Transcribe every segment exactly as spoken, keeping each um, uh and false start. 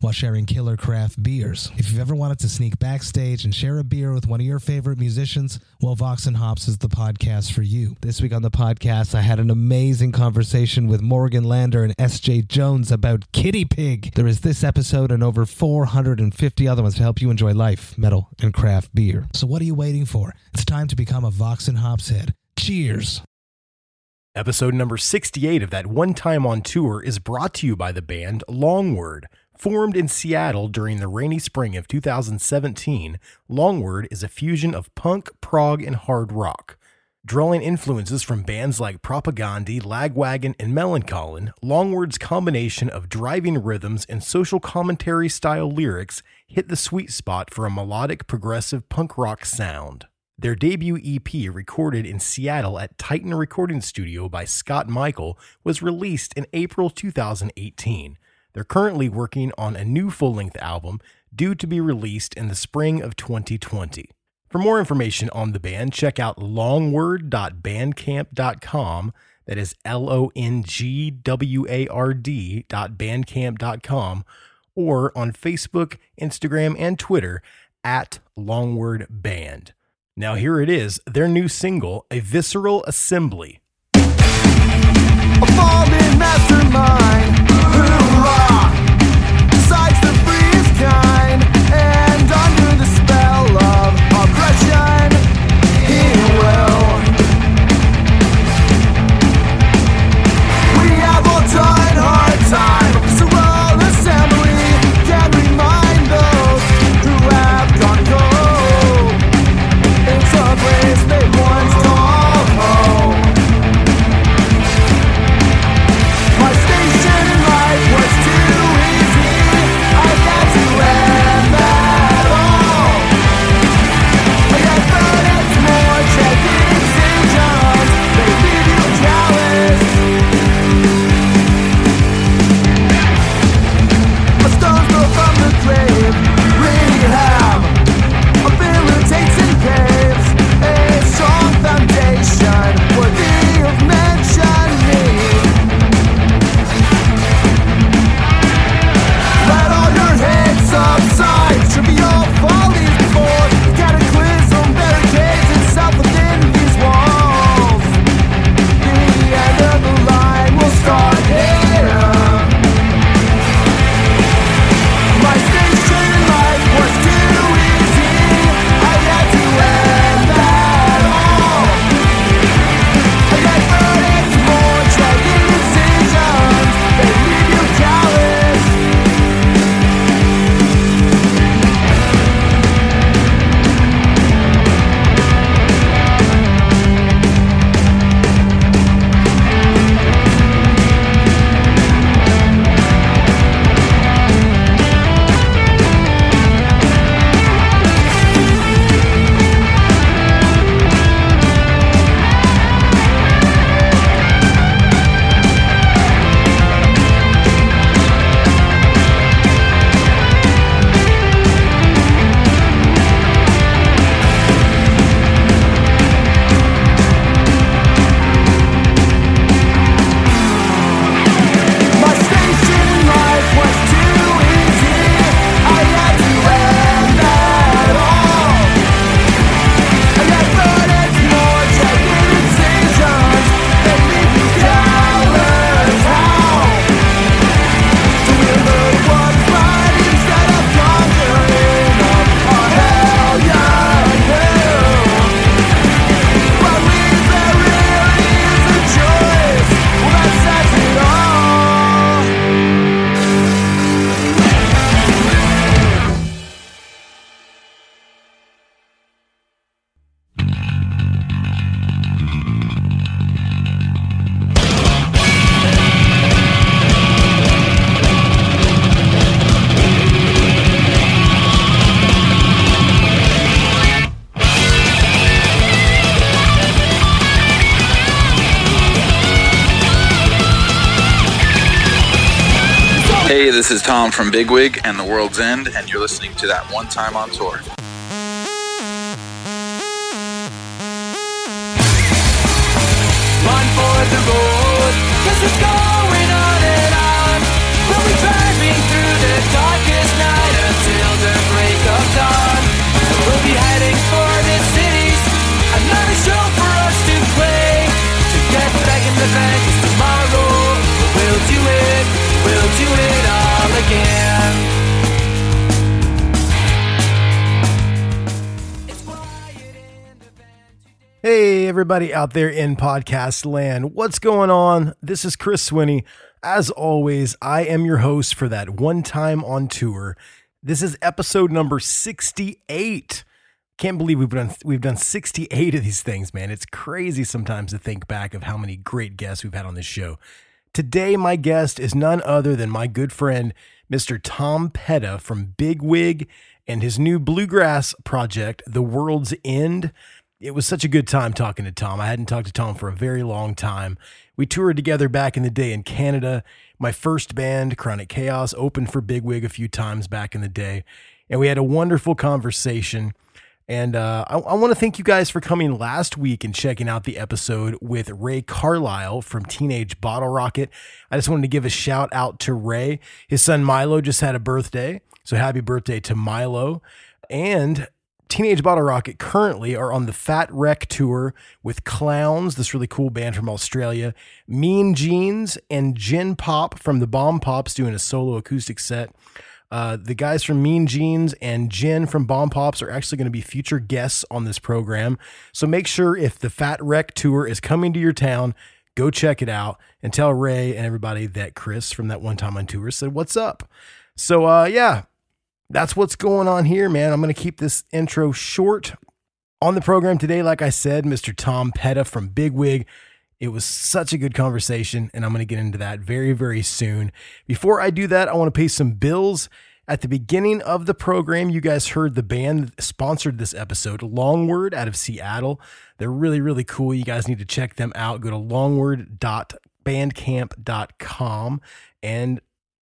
while sharing killer craft beers. If you've ever wanted to sneak backstage and share a beer with one of your favorite musicians, well, Vox and Hops is the podcast for you. This week on the podcast, I had an amazing conversation with Morgan Lander and S J Jones about Kitty Pig. There is this episode and over four hundred fifty other ones to help you enjoy life, metal, and craft beer. So what are you waiting for? It's time to become a Vox and Hops head. Cheers! Episode number sixty-eight of That One Time on Tour is brought to you by the band Longword. Formed in Seattle during the rainy spring of two thousand seventeen, Longword is a fusion of punk, prog, and hard rock. Drawing influences from bands like Propagandhi, Lagwagon, and Melancholy, Longword's combination of driving rhythms and social commentary-style lyrics hit the sweet spot for a melodic, progressive punk rock sound. Their debut E P, recorded in Seattle at Titan Recording Studio by Scott Michael, was released in April two thousand eighteen. They're currently working on a new full-length album due to be released in the spring of twenty twenty. For more information on the band, check out longword dot bandcamp dot com. That is L O N G W A R D dot bandcamp dot com, or on Facebook, Instagram, and Twitter at Longword Band. Now here it is, their new single, A Visceral Assembly. A fallen mastermind who rock decides to free his kind, and under the spell of oppression he will. We have all done hard time. Visceral assembly can remind those who have gone cold. It's a place they once called home. My state Hey, this is Tom from Big Wig and The World's End, and you're listening to That One Time on Tour. Run for the road, 'cause it's going on and on. We'll be driving through the darkest night until the break of dawn. We'll be heading for the cities, another show for us to play. To get back in the bank is tomorrow, but we'll do it, we'll do it all again. Hey, everybody out there in podcast land. What's going on? This is Chris Swinney. As always, I am your host for That One Time on Tour. This is episode number sixty-eight. Can't believe we've done, we've done sixty-eight of these things, man. It's crazy sometimes to think back of how many great guests we've had on this show. Today, my guest is none other than my good friend, Mister Tom Petta from Big Wig and his new bluegrass project, The World's End. It was such a good time talking to Tom. I hadn't talked to Tom for a very long time. We toured together back in the day in Canada. My first band, Chronic Chaos, opened for Big Wig a few times back in the day. And we had a wonderful conversation. And uh, I, I want to thank you guys for coming last week and checking out the episode with Ray Carlisle from Teenage Bottle Rocket. I just wanted to give a shout out to Ray. His son Milo just had a birthday. So happy birthday to Milo. And Teenage Bottle Rocket currently are on the Fat Wreck Tour with Clowns, this really cool band from Australia, Mean Jeans, and Gin Pop from the Bomb Pops doing a solo acoustic set. Uh, the guys from Mean Jeans and Gin from Bomb Pops are actually going to be future guests on this program. So make sure if the Fat Wreck Tour is coming to your town, go check it out and tell Ray and everybody that Chris from That One Time on Tour said, what's up? So uh, yeah. That's what's going on here, man. I'm going to keep this intro short. On the program today, like I said, Mister Tom Petta from Big Wig. It was such a good conversation, and I'm going to get into that very, very soon. Before I do that, I want to pay some bills. At the beginning of the program, you guys heard the band that sponsored this episode, Longword out of Seattle. They're really, really cool. You guys need to check them out. Go to longword dot bandcamp dot com and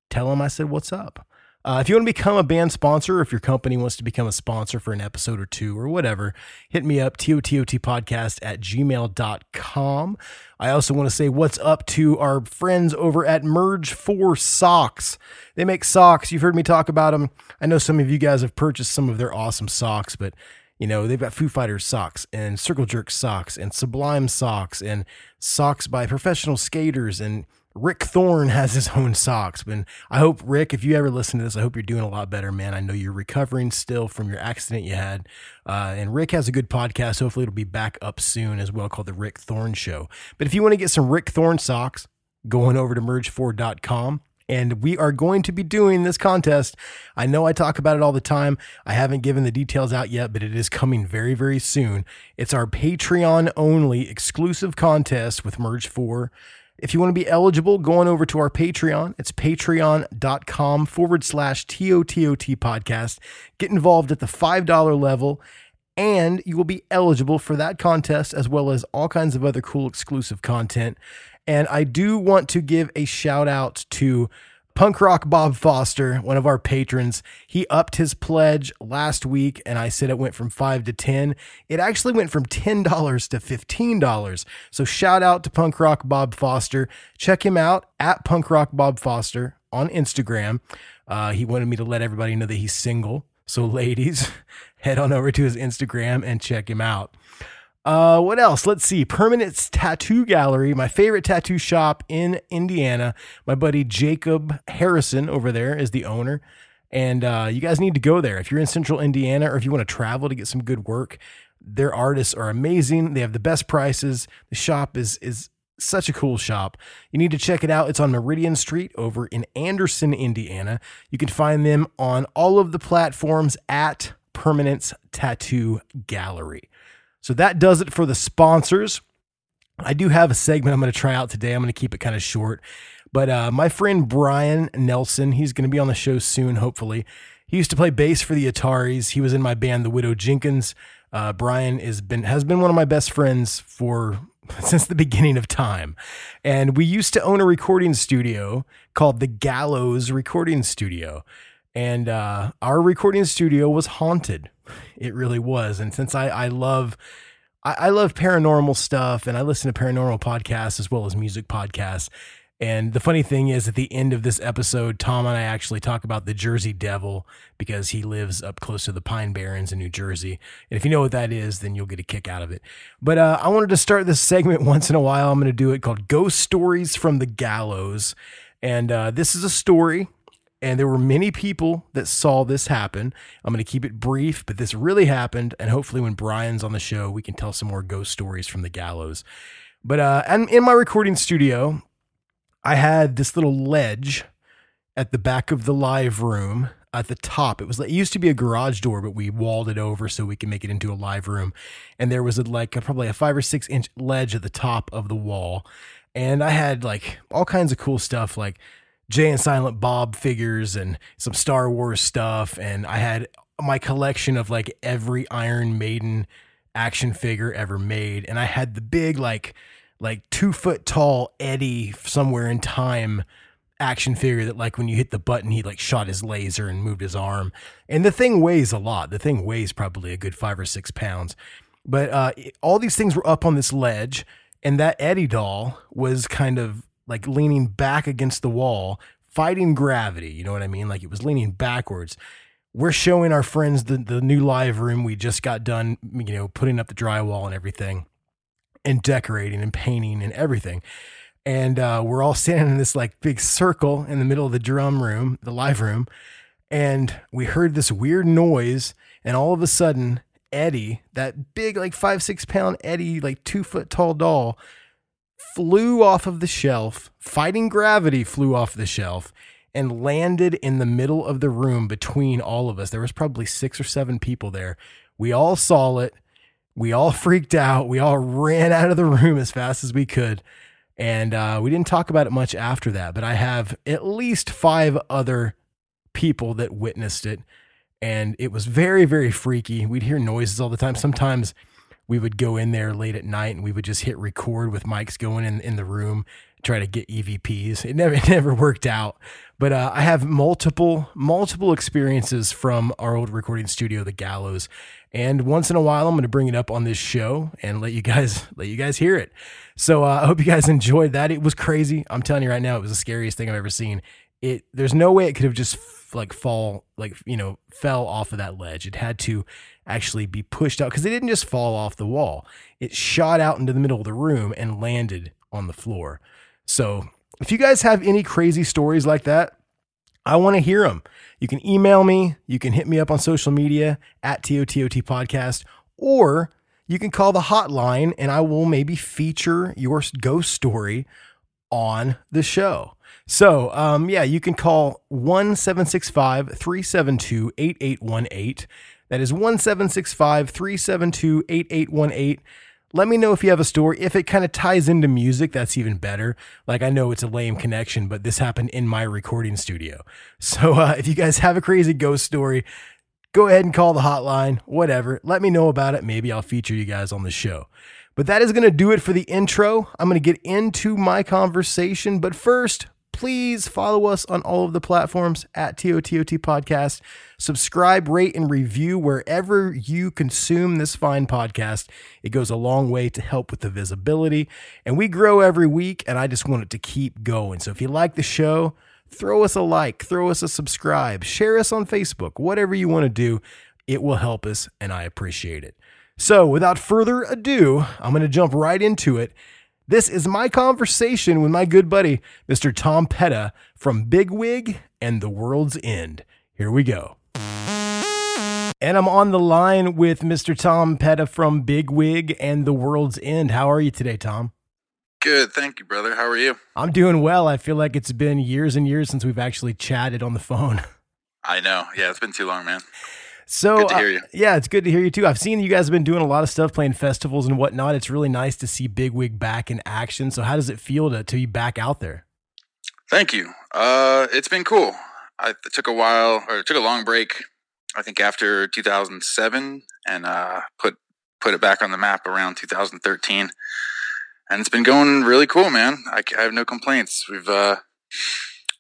tell them I said what's up. Uh, if you want to become a band sponsor, or if your company wants to become a sponsor for an episode or two or whatever, hit me up, tototpodcast at gmail dot com. I also want to say what's up to our friends over at Merge four Socks. They make socks. You've heard me talk about them. I know some of you guys have purchased some of their awesome socks, but you know, they've got Foo Fighters socks and Circle Jerk socks and Sublime socks and socks by professional skaters, and Rick Thorne has his own socks. And I hope, Rick, if you ever listen to this, I hope you're doing a lot better, man. I know you're recovering still from your accident you had. Uh, and Rick has a good podcast. Hopefully it'll be back up soon as well, called The Rick Thorne Show. But if you want to get some Rick Thorne socks, go on over to merge four dot com. And we are going to be doing this contest. I know I talk about it all the time. I haven't given the details out yet, but it is coming very, very soon. It's our Patreon-only exclusive contest with Merge four. If you want to be eligible, go on over to our Patreon. It's patreon.com forward slash TOTOT podcast. Get involved at the five dollars level, and you will be eligible for that contest as well as all kinds of other cool exclusive content. And I do want to give a shout out to Punk Rock Bob Foster, one of our patrons. He upped his pledge last week, and I said it went from five to ten. It actually went from ten dollars to fifteen dollars. So shout out to Punk Rock Bob Foster. Check him out at Punk Rock Bob Foster on Instagram. Uh, he wanted me to let everybody know that he's single. So ladies, head on over to his Instagram and check him out. Uh, what else? Let's see. Permanent's Tattoo Gallery, my favorite tattoo shop in Indiana. My buddy Jacob Harrison over there is the owner, and uh, you guys need to go there. If you're in central Indiana, or if you want to travel to get some good work, their artists are amazing. They have the best prices. The shop is, is such a cool shop. You need to check it out. It's on Meridian Street over in Anderson, Indiana. You can find them on all of the platforms at Permanent's Tattoo Gallery. So that does it for the sponsors. I do have a segment I'm going to try out today. I'm going to keep it kind of short. But uh, my friend Brian Nelson, he's going to be on the show soon, hopefully. He used to play bass for the Ataris. He was in my band, The Widow Jenkins. Uh, Brian is been has been one of my best friends for since the beginning of time. And we used to own a recording studio called the Gallows Recording Studio. And uh, our recording studio was haunted. It really was. And since I, I love... I love paranormal stuff, and I listen to paranormal podcasts as well as music podcasts. And the funny thing is, at the end of this episode, Tom and I actually talk about the Jersey Devil because he lives up close to the Pine Barrens in New Jersey. And if you know what that is, then you'll get a kick out of it. But uh, I wanted to start this segment once in a while. I'm going to do it called Ghost Stories from the Gallows. And uh, this is a story, and there were many people that saw this happen. I'm going to keep it brief, but this really happened. And hopefully when Brian's on the show, we can tell some more ghost stories from the Gallows. But uh, and in my recording studio, I had this little ledge at the back of the live room at the top. It was it used to be a garage door, but we walled it over so we could make it into a live room. And there was a, like a, probably a five or six inch ledge at the top of the wall. And I had like all kinds of cool stuff like Jay and Silent Bob figures and some Star Wars stuff. And I had my collection of like every Iron Maiden action figure ever made. And I had the big, like, like two foot tall Eddie Somewhere in Time action figure that like when you hit the button, he like shot his laser and moved his arm. And the thing weighs a lot. The thing weighs probably a good five or six pounds, but uh, all these things were up on this ledge. And that Eddie doll was kind of like leaning back against the wall, fighting gravity. You know what I mean? Like it was leaning backwards. We're showing our friends the, the new live room. We just got done, you know, putting up the drywall and everything and decorating and painting and everything. And uh, we're all standing in this like big circle in the middle of the drum room, the live room. And we heard this weird noise. And all of a sudden, Eddie, that big, like five, six pound Eddie, like two foot tall doll, flew off of the shelf, fighting gravity flew off the shelf and landed in the middle of the room between all of us. There was probably six or seven people there. We all saw it. We all freaked out. We all ran out of the room as fast as we could. And uh, we didn't talk about it much after that, but I have at least five other people that witnessed it. And it was very, very freaky. We'd hear noises all the time. Sometimes we would go in there late at night and we would just hit record with mics going in, in the room, try to get E V Ps. It never, it never worked out. But uh, I have multiple, multiple experiences from our old recording studio, the Gallows. And once in a while, I'm going to bring it up on this show and let you guys, let you guys hear it. So uh, I hope you guys enjoyed that. It was crazy. I'm telling you right now, it was the scariest thing I've ever seen. It, there's no way it could have just like fall, like, you know, fell off of that ledge. It had to actually be pushed out because it didn't just fall off the wall. It shot out into the middle of the room and landed on the floor. So if you guys have any crazy stories like that, I want to hear them. You can email me. You can hit me up on social media at T O T O T podcast, or you can call the hotline and I will maybe feature your ghost story on the show. So, um, yeah, you can call one seven six five, three seven two, eight eight one eight. That is one seven six five, three seven two, eight eight one eight. Let me know if you have a story. If it kind of ties into music, that's even better. Like, I know it's a lame connection, but this happened in my recording studio. So uh, if you guys have a crazy ghost story, go ahead and call the hotline, whatever. Let me know about it. Maybe I'll feature you guys on the show. But that is going to do it for the intro. I'm going to get into my conversation. But first, please follow us on all of the platforms at T O T O T Podcast. Subscribe, rate, and review wherever you consume this fine podcast. It goes a long way to help with the visibility. And we grow every week, and I just want it to keep going. So if you like the show, throw us a like, throw us a subscribe, share us on Facebook, whatever you want to do. It will help us, and I appreciate it. So without further ado, I'm going to jump right into it. This is my conversation with my good buddy, Mister Tom Petta from Big Wig and The World's End. Here we go. And I'm on the line with Mister Tom Petta from Big Wig and The World's End. How are you today, Tom? Good. Thank you, brother. How are you? I'm doing well. I feel like it's been years and years since we've actually chatted on the phone. I know. Yeah, it's been too long, man. So good to hear you. Uh, yeah, it's good to hear you too. I've seen you guys have been doing a lot of stuff, playing festivals and whatnot. It's really nice to see Big Wig back in action. So how does it feel to, to be back out there? Thank you. Uh, it's been cool. I took a while or took a long break I think after two thousand seven, and uh, put put it back on the map around two thousand thirteen. And it's been going really cool, man. I, I have no complaints. We've uh,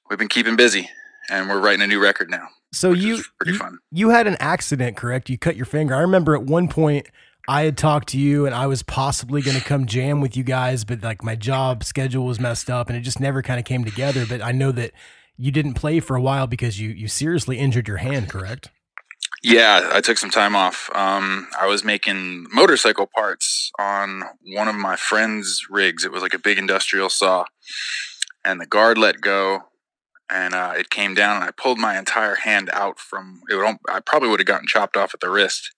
we've been keeping busy, and we're writing a new record now. So you you, fun. you had an accident, correct? You cut your finger. I remember at one point I had talked to you, and I was possibly going to come jam with you guys, but like my job schedule was messed up, and it just never kind of came together. But I know that you didn't play for a while because you you seriously injured your hand, correct? Yeah, I took some time off. Um, I was making motorcycle parts on one of my friend's rigs. It was like a big industrial saw, and the guard let go, and uh, it came down, and I pulled my entire hand out from it. Would, I probably would have gotten chopped off at the wrist,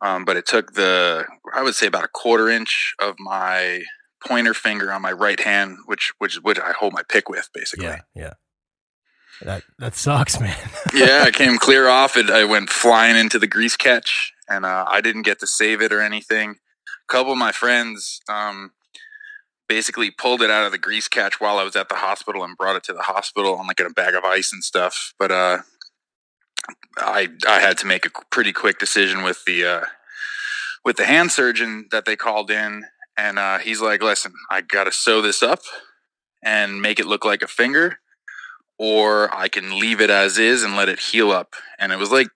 um, but it took the, I would say about a quarter inch of my pointer finger on my right hand, which which which I hold my pick with, basically. Yeah, yeah. That that sucks, man. Yeah, I came clear off. It, I went flying into the grease catch, and uh, I didn't get to save it or anything. A couple of my friends um, basically pulled it out of the grease catch while I was at the hospital and brought it to the hospital on like in a bag of ice and stuff. But uh, I I had to make a pretty quick decision with the uh, with the hand surgeon that they called in, and uh, he's like, "Listen, I got to sew this up and make it look like a finger, or I can leave it as is and let it heal up." And it was like,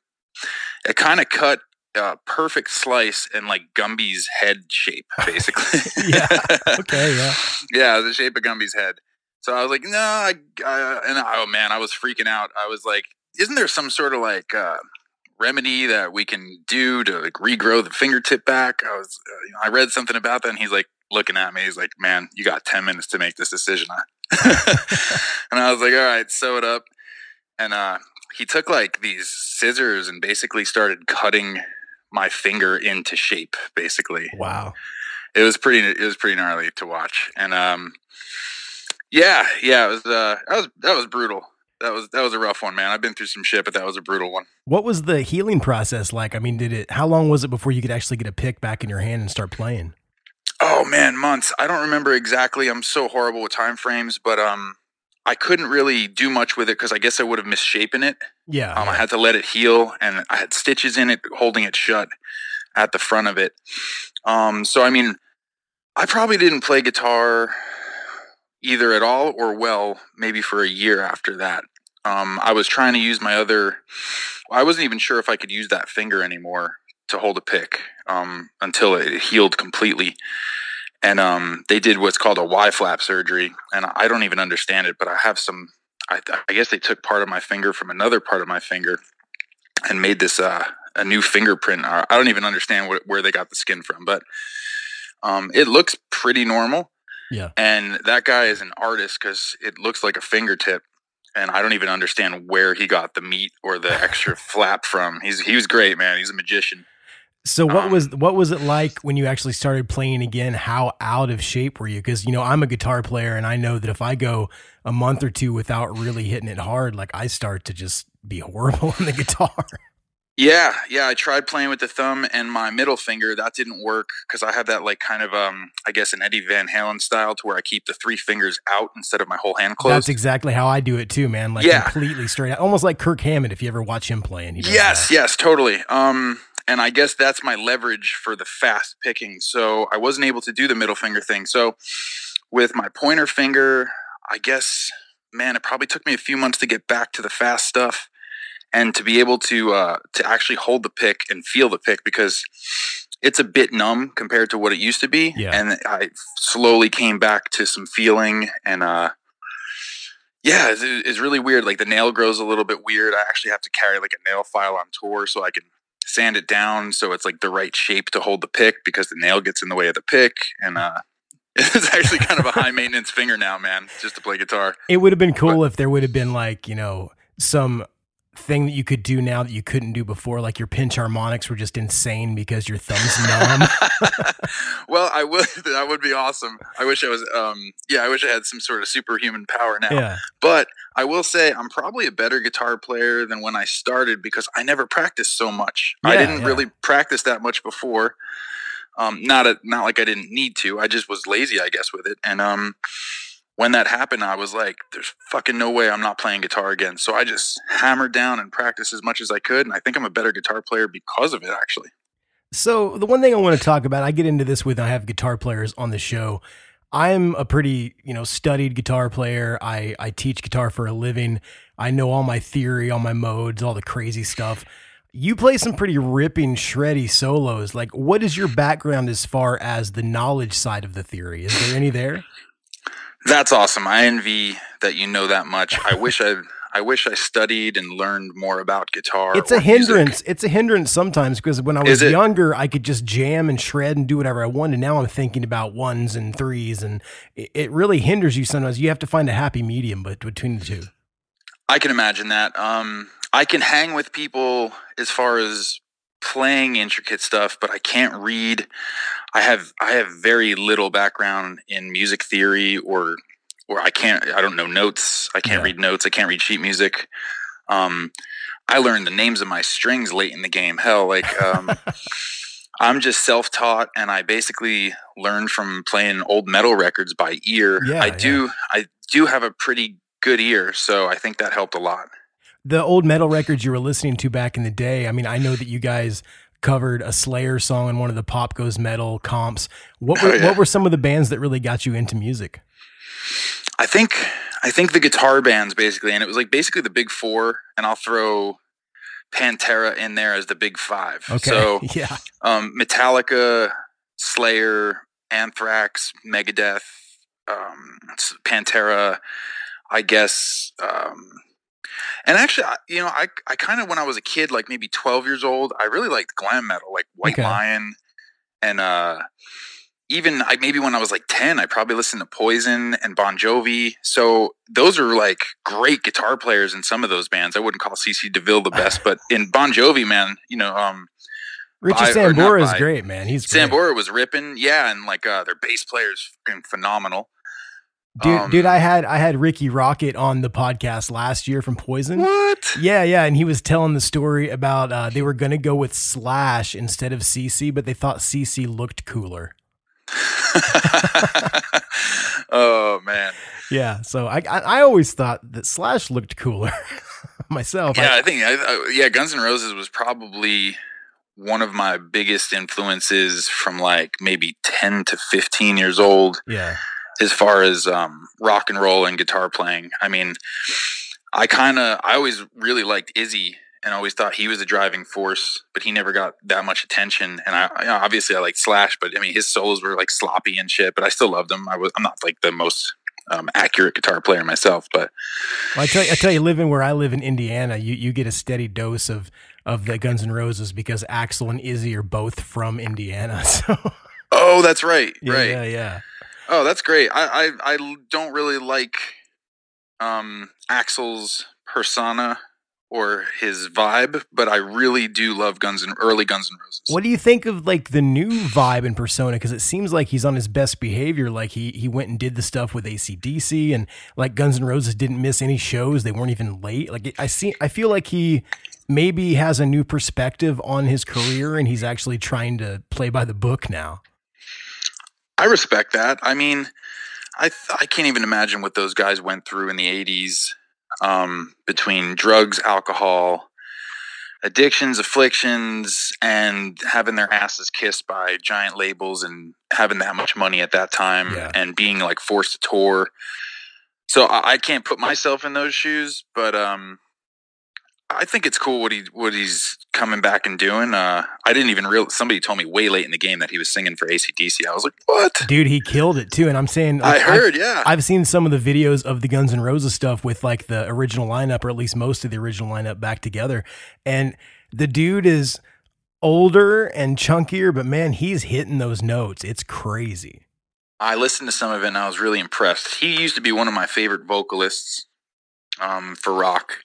it kind of cut a perfect slice in like Gumby's head shape, basically. Yeah. Okay. Yeah. Yeah. The shape of Gumby's head. So I was like, no, I, I, and oh man, I was freaking out. I was like, isn't there some sort of like uh remedy that we can do to like regrow the fingertip back? I was, uh, you know, I read something about that, and he's like, looking at me, he's like, man, you got ten minutes to make this decision. And I was like, all right, sew it up. And uh he took like these scissors and basically started cutting my finger into shape, basically. Wow. It was pretty it was pretty gnarly to watch. And um yeah, yeah, it was uh that was that was brutal. That was that was a rough one, man. I've been through some shit, but that was a brutal one. What was the healing process like? I mean, did it how long was it before you could actually get a pick back in your hand and start playing? Oh man, months. I don't remember exactly. I'm so horrible with time frames, but um, I couldn't really do much with it because I guess I would have misshapen it. Yeah, um, yeah. I had to let it heal, and I had stitches in it holding it shut at the front of it. Um, so I mean, I probably didn't play guitar either at all or well, maybe for a year after that. Um, I was trying to use my other. I wasn't even sure if I could use that finger anymore to hold a pick, um, until it healed completely. And, um, they did what's called a Y flap surgery, and I don't even understand it, but I have some, I, I guess they took part of my finger from another part of my finger and made this, uh, a new fingerprint. I don't even understand what, where they got the skin from, but, um, it looks pretty normal. Yeah. And that guy is an artist, 'cause it looks like a fingertip, and I don't even understand where he got the meat or the extra flap from. He's, he was great, man. He's a magician. So what um, was what was it like when you actually started playing again? How out of shape were you? Because, you know, I'm a guitar player, and I know that if I go a month or two without really hitting it hard, like I start to just be horrible on the guitar. Yeah, yeah. I tried playing with the thumb and my middle finger. That didn't work because I have that like kind of, um, I guess, an Eddie Van Halen style to where I keep the three fingers out instead of my whole hand closed. That's exactly how I do it too, man. Like yeah. Completely straight out. Almost like Kirk Hammett if you ever watch him play. And he does yes, that. yes, totally. Um, and I guess that's my leverage for the fast picking. So I wasn't able to do the middle finger thing. So with my pointer finger, I guess, man, it probably took me a few months to get back to the fast stuff. And to be able to uh, to actually hold the pick and feel the pick, because it's a bit numb compared to what it used to be. Yeah. And I slowly came back to some feeling. And uh, yeah, it's, it's really weird. Like the nail grows a little bit weird. I actually have to carry like a nail file on tour so I can sand it down so it's like the right shape to hold the pick, because the nail gets in the way of the pick. And uh, it's actually kind of a high maintenance finger now, man, just to play guitar. It would have been cool but, if there would have been like, you know, some thing that you could do now that you couldn't do before, like your pinch harmonics were just insane because your thumb's numb. Well, I would, that would be awesome. I wish I was, um, yeah, I wish I had some sort of superhuman power now. Yeah. But I will say I'm probably a better guitar player than when I started, because I never practiced so much. Yeah, I didn't yeah. really practice that much before. Um, not a, not like I didn't need to, I just was lazy, I guess, with it. And, um, when that happened, I was like, there's fucking no way I'm not playing guitar again. So I just hammered down and practiced as much as I could. And I think I'm a better guitar player because of it, actually. So the one thing I want to talk about, I get into this with, I have guitar players on the show. I'm a pretty, you know, studied guitar player. I, I teach guitar for a living. I know all my theory, all my modes, all the crazy stuff. You play some pretty ripping, shreddy solos. Like, what is your background as far as the knowledge side of the theory? Is there any there? That's awesome. I envy that you know that much. I wish I I wish I studied and learned more about guitar. It's a hindrance. Music. It's a hindrance sometimes, because when I was younger, I could just jam and shred and do whatever I wanted. Now I'm thinking about ones and threes, and it, it really hinders you sometimes. You have to find a happy medium between the two. I can imagine that. Um, I can hang with people as far as playing intricate stuff, but I can't read. I have I have very little background in music theory, or or I can't I don't know notes. I can't yeah. read notes. I can't read sheet music. Um, I learned the names of my strings late in the game. Hell, like um, I'm just self-taught, and I basically learned from playing old metal records by ear. Yeah, I do yeah. I do have a pretty good ear, so I think that helped a lot. The old metal records you were listening to back in the day, I mean, I know that you guys covered a Slayer song in one of the Pop Goes Metal comps. What were, oh, yeah. what were some of the bands that really got you into music? I think I think the guitar bands, basically, and it was like basically the big four, and I'll throw Pantera in there as the big five. Okay. So yeah. um, Metallica, Slayer, Anthrax, Megadeth, um, Pantera, I guess... Um, And actually, you know, I I kind of, when I was a kid, like maybe twelve years old, I really liked glam metal, like White okay. Lion. And uh, even I, maybe when I was like ten, I probably listened to Poison and Bon Jovi. So those are like great guitar players in some of those bands. I wouldn't call C C DeVille the best, but in Bon Jovi, man, you know... um Richie Sambora is great, man. He's great. Sambora was ripping. Yeah, and like uh, their bass player is fucking phenomenal. Dude, um, dude, I had I had Ricky Rocket on the podcast last year from Poison. What? Yeah, yeah, and he was telling the story about uh, they were going to go with Slash instead of C C, but they thought C C looked cooler. Oh man, yeah. So I, I I always thought that Slash looked cooler myself. Yeah, I, I think I, I, yeah, Guns N' Roses was probably one of my biggest influences from like maybe ten to fifteen years old. Yeah. As far as um, rock and roll and guitar playing, I mean, I kind of, I always really liked Izzy and always thought he was a driving force, but he never got that much attention. And I, you know, obviously I liked Slash, but I mean, his solos were like sloppy and shit, but I still loved him. I was, I'm not like the most um, accurate guitar player myself, but. Well, I tell you, I tell you, living where I live in Indiana, you, you get a steady dose of, of the Guns N' Roses because Axl and Izzy are both from Indiana. So. Oh, that's right. Yeah, right. Yeah. Yeah. Oh, that's great. I, I, I don't really like um, Axl's persona or his vibe, but I really do love Guns and early Guns N' Roses. What do you think of like the new vibe and persona? Because it seems like he's on his best behavior. Like he he went and did the stuff with A C D C, and like Guns N' Roses didn't miss any shows. They weren't even late. Like I see, I feel like he maybe has a new perspective on his career, and he's actually trying to play by the book now. I respect that. I mean, I th- I can't even imagine what those guys went through in the eighties, um, between drugs, alcohol, addictions, afflictions, and having their asses kissed by giant labels and having that much money at that time yeah. and being like forced to tour. So I-, I can't put myself in those shoes, but um, I think it's cool what he what he's coming back and doing. Uh, I didn't even realize. Somebody told me way late in the game that he was singing for A C D C. I was like, "What, dude? He killed it too!" And I'm saying, like, I heard, I've, yeah, I've seen some of the videos of the Guns N' Roses stuff with like the original lineup, or at least most of the original lineup, back together. And the dude is older and chunkier, but man, he's hitting those notes. It's crazy. I listened to some of it, and I was really impressed. He used to be one of my favorite vocalists um, for rock.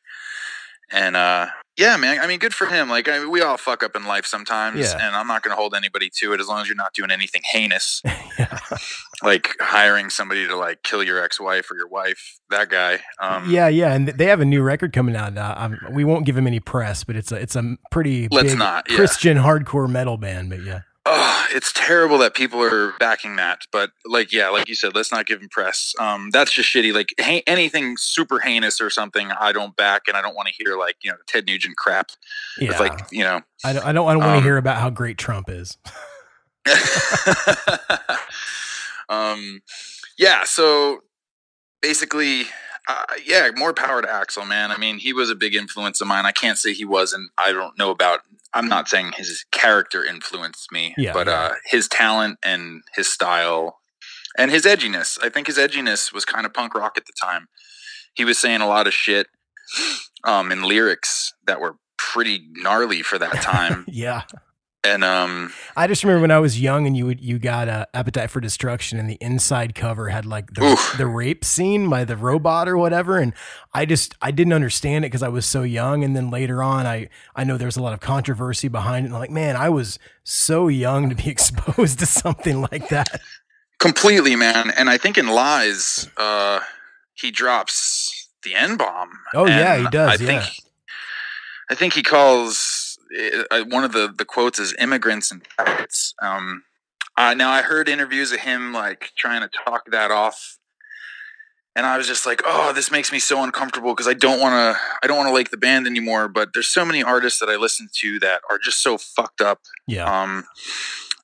And, uh, yeah, man, I mean, good for him. Like, I mean, we all fuck up in life sometimes, yeah. and I'm not going to hold anybody to it as long as you're not doing anything heinous. yeah. Like hiring somebody to, like, kill your ex-wife or your wife, that guy. Um, yeah, yeah, and they have a new record coming out. Uh, I'm, we won't give him any press, but it's a, it's a pretty let's big not, yeah. Christian hardcore metal band, but yeah. Oh, it's terrible that people are backing that, but like, yeah, like you said, let's not give them press. Um, that's just shitty. Like ha- anything super heinous or something, I don't back, and I don't want to hear like you know Ted Nugent crap. Yeah, with, like you know, I don't, I don't, I don't want to um, hear about how great Trump is. um, yeah. So basically, uh, yeah, more power to Axl, man. I mean, he was a big influence of mine. I can't say he wasn't. I don't know about. I'm not saying his character influenced me, yeah, but uh, his talent and his style and his edginess. I think his edginess was kind of punk rock at the time. He was saying a lot of shit um, in lyrics that were pretty gnarly for that time. Yeah. And um, I just remember when I was young and you would, you got uh, Appetite for Destruction and the inside cover had like the, the rape scene by the robot or whatever. And I just, I didn't understand it because I was so young. And then later on, I, I know there was a lot of controversy behind it. And like, man, I was so young to be exposed to something like that. Completely, man. And I think in Lies, uh, he drops the N-bomb. Oh, yeah, he does. I yeah. think, I think he calls... one of the, the quotes is immigrants and faggots. Um, uh, now I heard interviews of him like trying to talk that off, and I was just like, oh, this makes me so uncomfortable because I don't want to I don't want to like the band anymore. But there's so many artists that I listen to that are just so fucked up. Yeah. Um,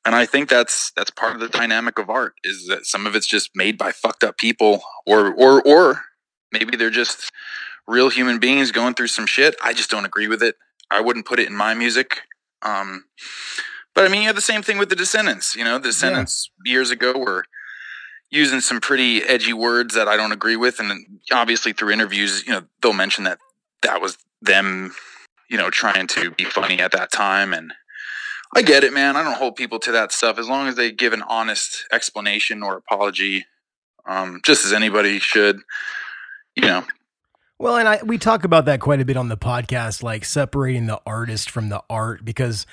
and I think that's that's part of the dynamic of art is that some of it's just made by fucked up people, or or or maybe they're just real human beings going through some shit. I just don't agree with it. I wouldn't put it in my music. Um, but I mean, you have the same thing with the Descendants, you know, the Descendants yeah. years ago were using some pretty edgy words that I don't agree with. And then obviously through interviews, you know, they'll mention that that was them, you know, trying to be funny at that time. And I get it, man. I don't hold people to that stuff as long as they give an honest explanation or apology, um, just as anybody should, you know. Well, and I, we talk about that quite a bit on the podcast, like separating the artist from the art, because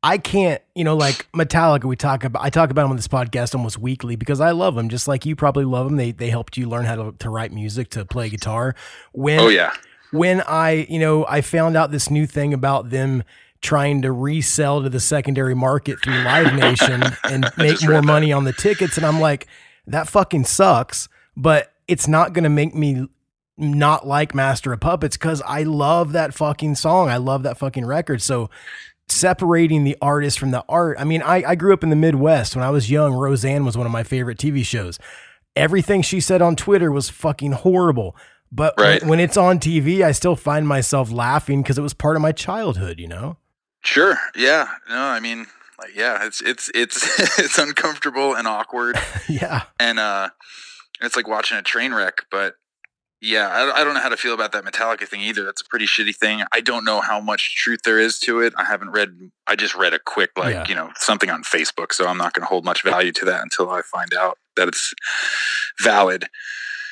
I can't, you know, like Metallica, we talk about, I talk about them on this podcast almost weekly because I love them just like you probably love them. They, they helped you learn how to, to write music, to play guitar. When, oh yeah. When I, you know, I found out this new thing about them trying to resell to the secondary market through Live Nation and make more that. money on the tickets. And I'm like, that fucking sucks, but it's not going to make me not like Master of Puppets because I love that fucking song. I love that fucking record. So separating the artist from the art. I mean, I, I grew up in the Midwest. When I was young, Roseanne was one of my favorite T V shows. Everything she said on Twitter was fucking horrible. But right. when, when it's on T V, I still find myself laughing because it was part of my childhood, you know? Sure. Yeah. No, I mean, like, yeah, it's, it's, it's, it's uncomfortable and awkward. Yeah. And, uh, it's like watching a train wreck, but yeah, I, I don't know how to feel about that Metallica thing either. That's a pretty shitty thing. I don't know how much truth there is to it. I haven't read, I just read a quick, like, yeah. you know, something on Facebook. So I'm not going to hold much value to that until I find out that it's valid.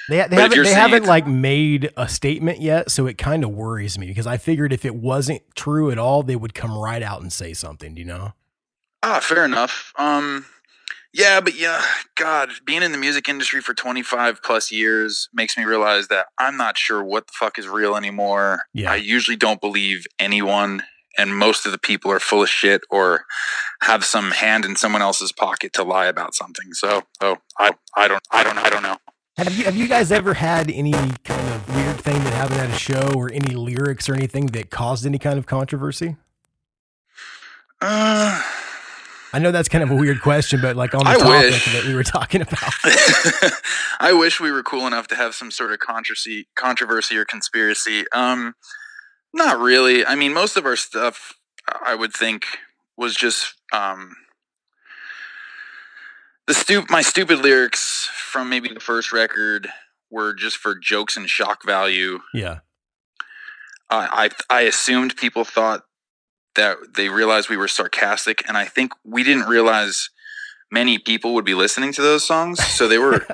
They, they haven't, they haven't like made a statement yet. So it kind of worries me because I figured if it wasn't true at all, they would come right out and say something, you know? Ah, fair enough. Um, Yeah, but yeah, God, being in the music industry for twenty-five plus years makes me realize that I'm not sure what the fuck is real anymore. Yeah. I usually don't believe anyone, and most of the people are full of shit or have some hand in someone else's pocket to lie about something. So, so I, I don't, I don't, I don't know. Have you, have you guys ever had any kind of weird thing that happened at a show or any lyrics or anything that caused any kind of controversy? Uh. I know that's kind of a weird question, but like on the I topic wish. that we were talking about. I wish we were cool enough to have some sort of controversy, controversy or conspiracy. Um, not really. I mean, most of our stuff, I would think, was just um, the stu- my stupid lyrics from maybe the first record were just for jokes and shock value. Yeah. Uh, I I assumed people thought that they realized we were sarcastic, and I think we didn't realize many people would be listening to those songs. So they were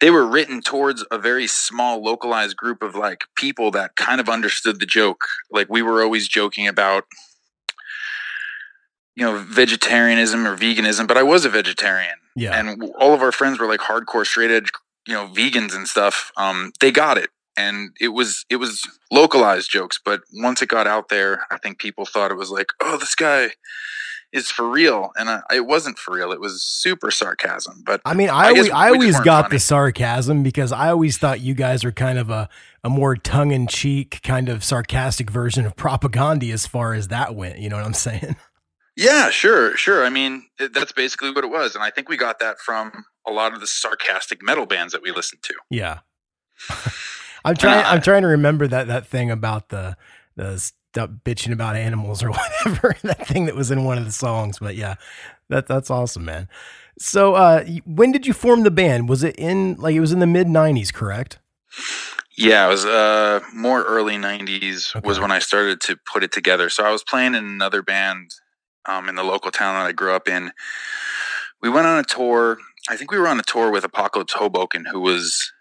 they were written towards a very small localized group of like people that kind of understood the joke. Like we were always joking about, you know, vegetarianism or veganism, but I was a vegetarian. Yeah. And all of our friends were like hardcore straight edge, you know, vegans and stuff. Um, they got it. And it was it was localized jokes, but once it got out there, I think people thought it was like, oh, this guy is for real, and I, it wasn't for real. It was super sarcasm. But I mean, I, I, always, I always got funny. The sarcasm, because I always thought you guys were kind of a, a more tongue-in-cheek kind of sarcastic version of Propagandhi as far as that went. You know what I'm saying? Yeah, sure, sure. I mean, it, that's basically what it was, and I think we got that from a lot of the sarcastic metal bands that we listened to. Yeah. I'm trying. Uh, I'm trying to remember that that thing about the the stuff bitching about animals or whatever. That thing that was in one of the songs. But yeah, that that's awesome, man. So uh, when did you form the band? Was it in like it was in the mid nineties, correct? Yeah, it was uh, more early nineties okay. was when I started to put it together. So I was playing in another band um, in the local town that I grew up in. We went on a tour. I think we were on a tour with Apocalypse Hoboken, who was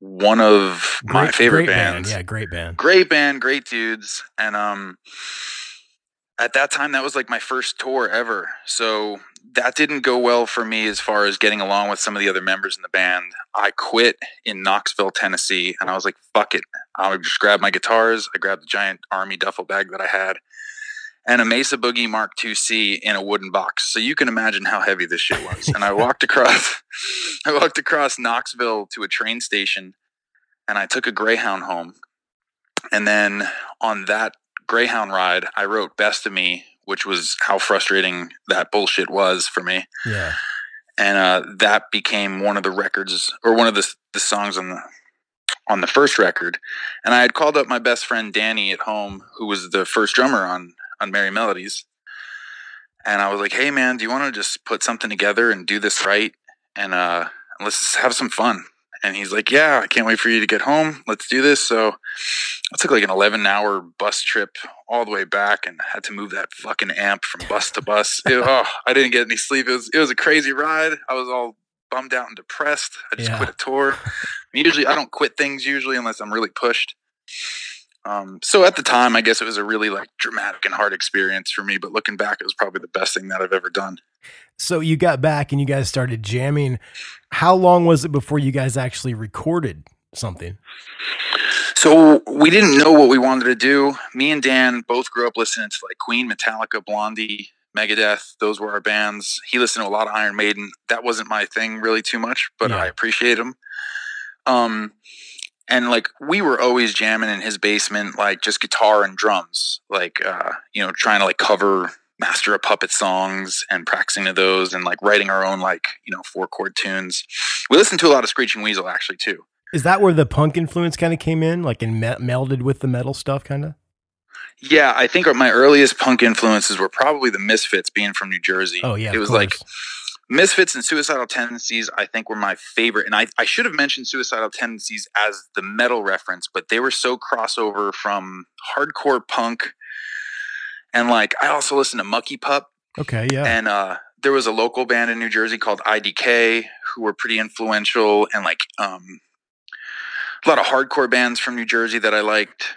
one of great, my favorite bands. Band. Yeah, great band. Great band, great dudes. And um, at that time, that was like my first tour ever. So that didn't go well for me as far as getting along with some of the other members in the band. I quit in Knoxville, Tennessee, and I was like, fuck it. I would just grab my guitars. I grabbed the giant Army duffel bag that I had and a Mesa Boogie Mark two C in a wooden box. So you can imagine how heavy this shit was. And I walked across I walked across Knoxville to a train station, and I took a Greyhound home. And then on that Greyhound ride, I wrote Best of Me, which was how frustrating that bullshit was for me. Yeah. And uh, that became one of the records, or one of the, the songs on the on the first record. And I had called up my best friend Danny at home, who was the first drummer on on Merry Melodies, and I was like, hey man, do you want to just put something together and do this right, and uh let's have some fun? And he's like, yeah, I can't wait for you to get home, let's do this. So I took like an eleven hour bus trip all the way back and had to move that fucking amp from bus to bus. it, oh I didn't get any sleep. It was it was a crazy ride. I was all bummed out and depressed. I just yeah. quit a tour. Usually I don't quit things usually unless I'm really pushed. Um, so at the time, I guess it was a really like dramatic and hard experience for me, but looking back, it was probably the best thing that I've ever done. So you got back and you guys started jamming. How long was it before you guys actually recorded something? So we didn't know what we wanted to do. Me and Dan both grew up listening to like Queen, Metallica, Blondie, Megadeth. Those were our bands. He listened to a lot of Iron Maiden. That wasn't my thing really too much, but yeah. I appreciate him. Um, And like we were always jamming in his basement, like just guitar and drums, like, uh, you know, trying to like cover Master of Puppet songs and practicing to those and like writing our own, like, you know, four chord tunes. We listened to a lot of Screeching Weasel actually too. Is that where the punk influence kind of came in, like and me- melded with the metal stuff kind of? Yeah, I think my earliest punk influences were probably the Misfits, being from New Jersey. Oh yeah. It was like Misfits and Suicidal Tendencies, I think, were my favorite. And I, I should have mentioned Suicidal Tendencies as the metal reference, but they were so crossover from hardcore punk. And like, I also listened to Mucky Pup. Okay, yeah. And uh, there was a local band in New Jersey called I D K who were pretty influential, and like um, a lot of hardcore bands from New Jersey that I liked.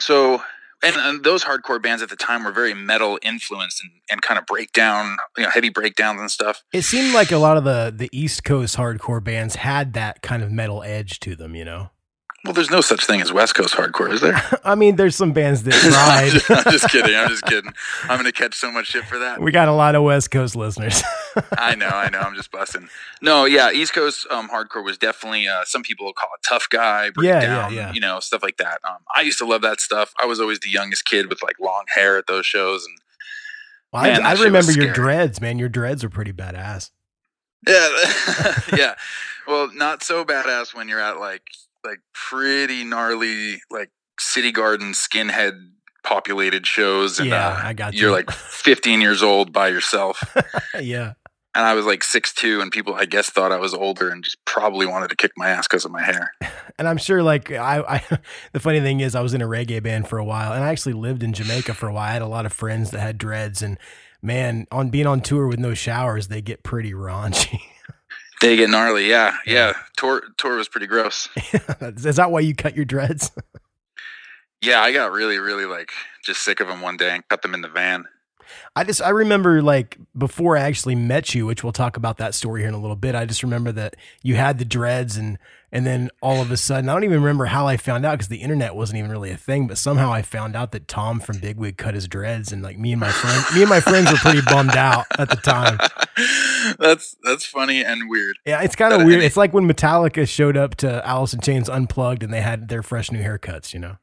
So, and, and those hardcore bands at the time were very metal influenced and, and kind of breakdown, you know, heavy breakdowns and stuff. It seemed like a lot of the, the East Coast hardcore bands had that kind of metal edge to them, you know? Well, there's no such thing as West Coast hardcore, is there? I mean, there's some bands that tried. I'm, just, I'm just kidding. I'm just kidding. I'm going to catch so much shit for that. We got a lot of West Coast listeners. I know. I know. I'm just busting. No, yeah. East Coast um, hardcore was definitely, uh, some people call it tough guy, break yeah, down, yeah, yeah. you know, stuff like that. Um, I used to love that stuff. I was always the youngest kid with like long hair at those shows. And well, man, I, I remember your dreads, man. Your dreads were pretty badass. Yeah. Yeah. Well, not so badass when you're at like, like pretty gnarly, like City Garden skinhead populated shows. And yeah, uh, I got you. You're like fifteen years old by yourself. Yeah. And I was like six two, and people, I guess, thought I was older and just probably wanted to kick my ass because of my hair. And I'm sure like I, I, the funny thing is I was in a reggae band for a while, and I actually lived in Jamaica for a while. I had a lot of friends that had dreads, and man, on being on tour with no showers, they get pretty raunchy. They get gnarly. Yeah. Yeah. Tour, tour was pretty gross. Is that why you cut your dreads? Yeah. I got really, really like just sick of them one day and cut them in the van. I just, I remember like before I actually met you, which we'll talk about that story here in a little bit. I just remember that you had the dreads and, and then all of a sudden, I don't even remember how I found out because the internet wasn't even really a thing, but somehow I found out that Tom from Big Wig cut his dreads, and like me and my friend, me and my friends were pretty bummed out at the time. That's, that's funny and weird. Yeah. It's kind of weird. It's like when Metallica showed up to Alice in Chains Unplugged and they had their fresh new haircuts, you know?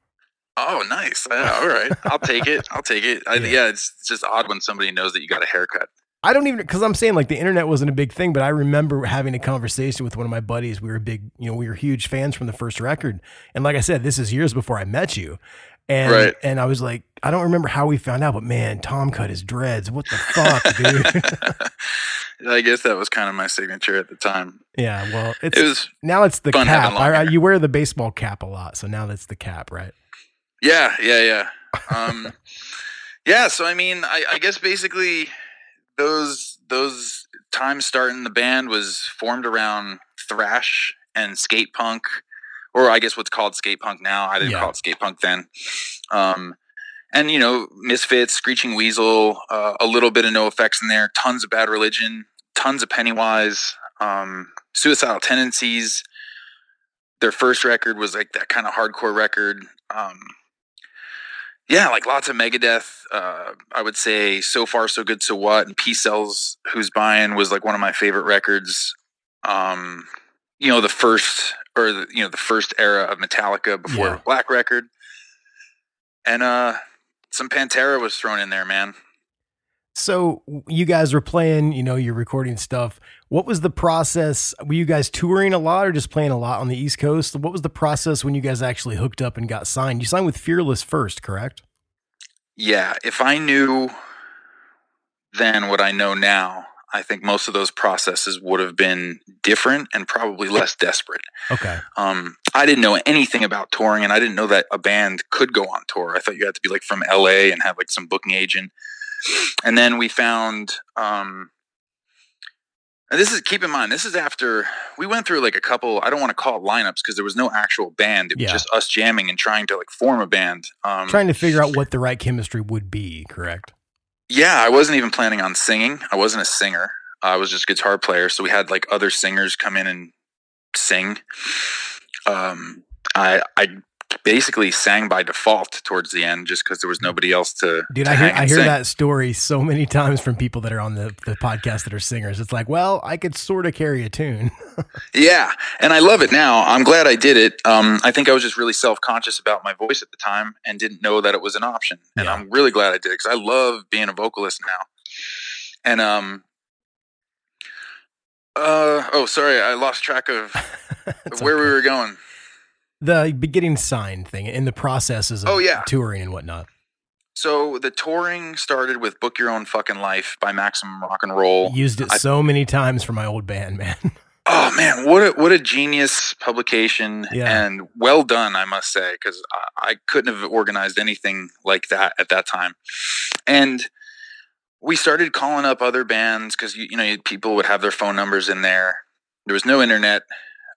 Oh, nice. Yeah, all right. I'll take it. I'll take it. I, yeah. yeah. It's just odd when somebody knows that you got a haircut. I don't even, cause I'm saying like the internet wasn't a big thing, but I remember having a conversation with one of my buddies. We were big, you know, we were huge fans from the first record. And like I said, this is years before I met you. And, right. and I was like, I don't remember how we found out, but man, Tom cut his dreads. What the fuck, dude? I guess that was kind of my signature at the time. Yeah. Well, it's, it was now it's the cap. I, you wear the baseball cap a lot. So now that's the cap, right? Yeah, yeah, yeah. Um, yeah, so I mean, I, I guess basically those those times starting the band was formed around thrash and skate punk, or I guess what's called skate punk now. I didn't yeah. call it skate punk then. Um, and, you know, Misfits, Screeching Weasel, uh, a little bit of NoFX in there, tons of Bad Religion, tons of Pennywise, um, Suicidal Tendencies. Their first record was like that kind of hardcore record. Um, Yeah, like lots of Megadeth. Uh, I would say So Far, So Good, So What, and P-Cells, Who's Buying was like one of my favorite records. Um, you know, the first or the, you know the first era of Metallica before yeah. Black Record, and uh, some Pantera was thrown in there, man. So you guys were playing, you know, you're recording stuff. What was the process? Were you guys touring a lot or just playing a lot on the East Coast? What was the process when you guys actually hooked up and got signed? You signed with Fearless first, correct? Yeah. If I knew then what I know now, I think most of those processes would have been different and probably less desperate. Okay. Um, I didn't know anything about touring, and I didn't know that a band could go on tour. I thought you had to be like from L A and have like some booking agent. And then we found, um, and this is, keep in mind, this is after we went through like a couple, I don't want to call it lineups because there was no actual band. It yeah. was just us jamming and trying to like form a band. Um, trying to figure out what the right chemistry would be, correct? Yeah. I wasn't even planning on singing. I wasn't a singer. I was just a guitar player. So we had like other singers come in and sing. Um, I, I, basically sang by default towards the end just because there was nobody else to dude to I hear, I hear that story so many times from people that are on the, the podcast that are singers. It's like, well, I could sort of carry a tune. Yeah, and I love it now. I'm glad I did it. um I think I was just really self-conscious about my voice at the time and didn't know that it was an option, and yeah. I'm really glad I did it because I love being a vocalist now. And um uh oh sorry I lost track of where okay. we were going. The beginning sign thing and the processes of oh, yeah. touring and whatnot. So the touring started with Book Your Own Fucking Life by Maximum Rock and Roll. Used it I, so many times for my old band, man. Oh, man. What a, what a genius publication. Yeah. And well done, I must say, because I, I couldn't have organized anything like that at that time. And we started calling up other bands because, you, you know, people would have their phone numbers in there. There was no internet.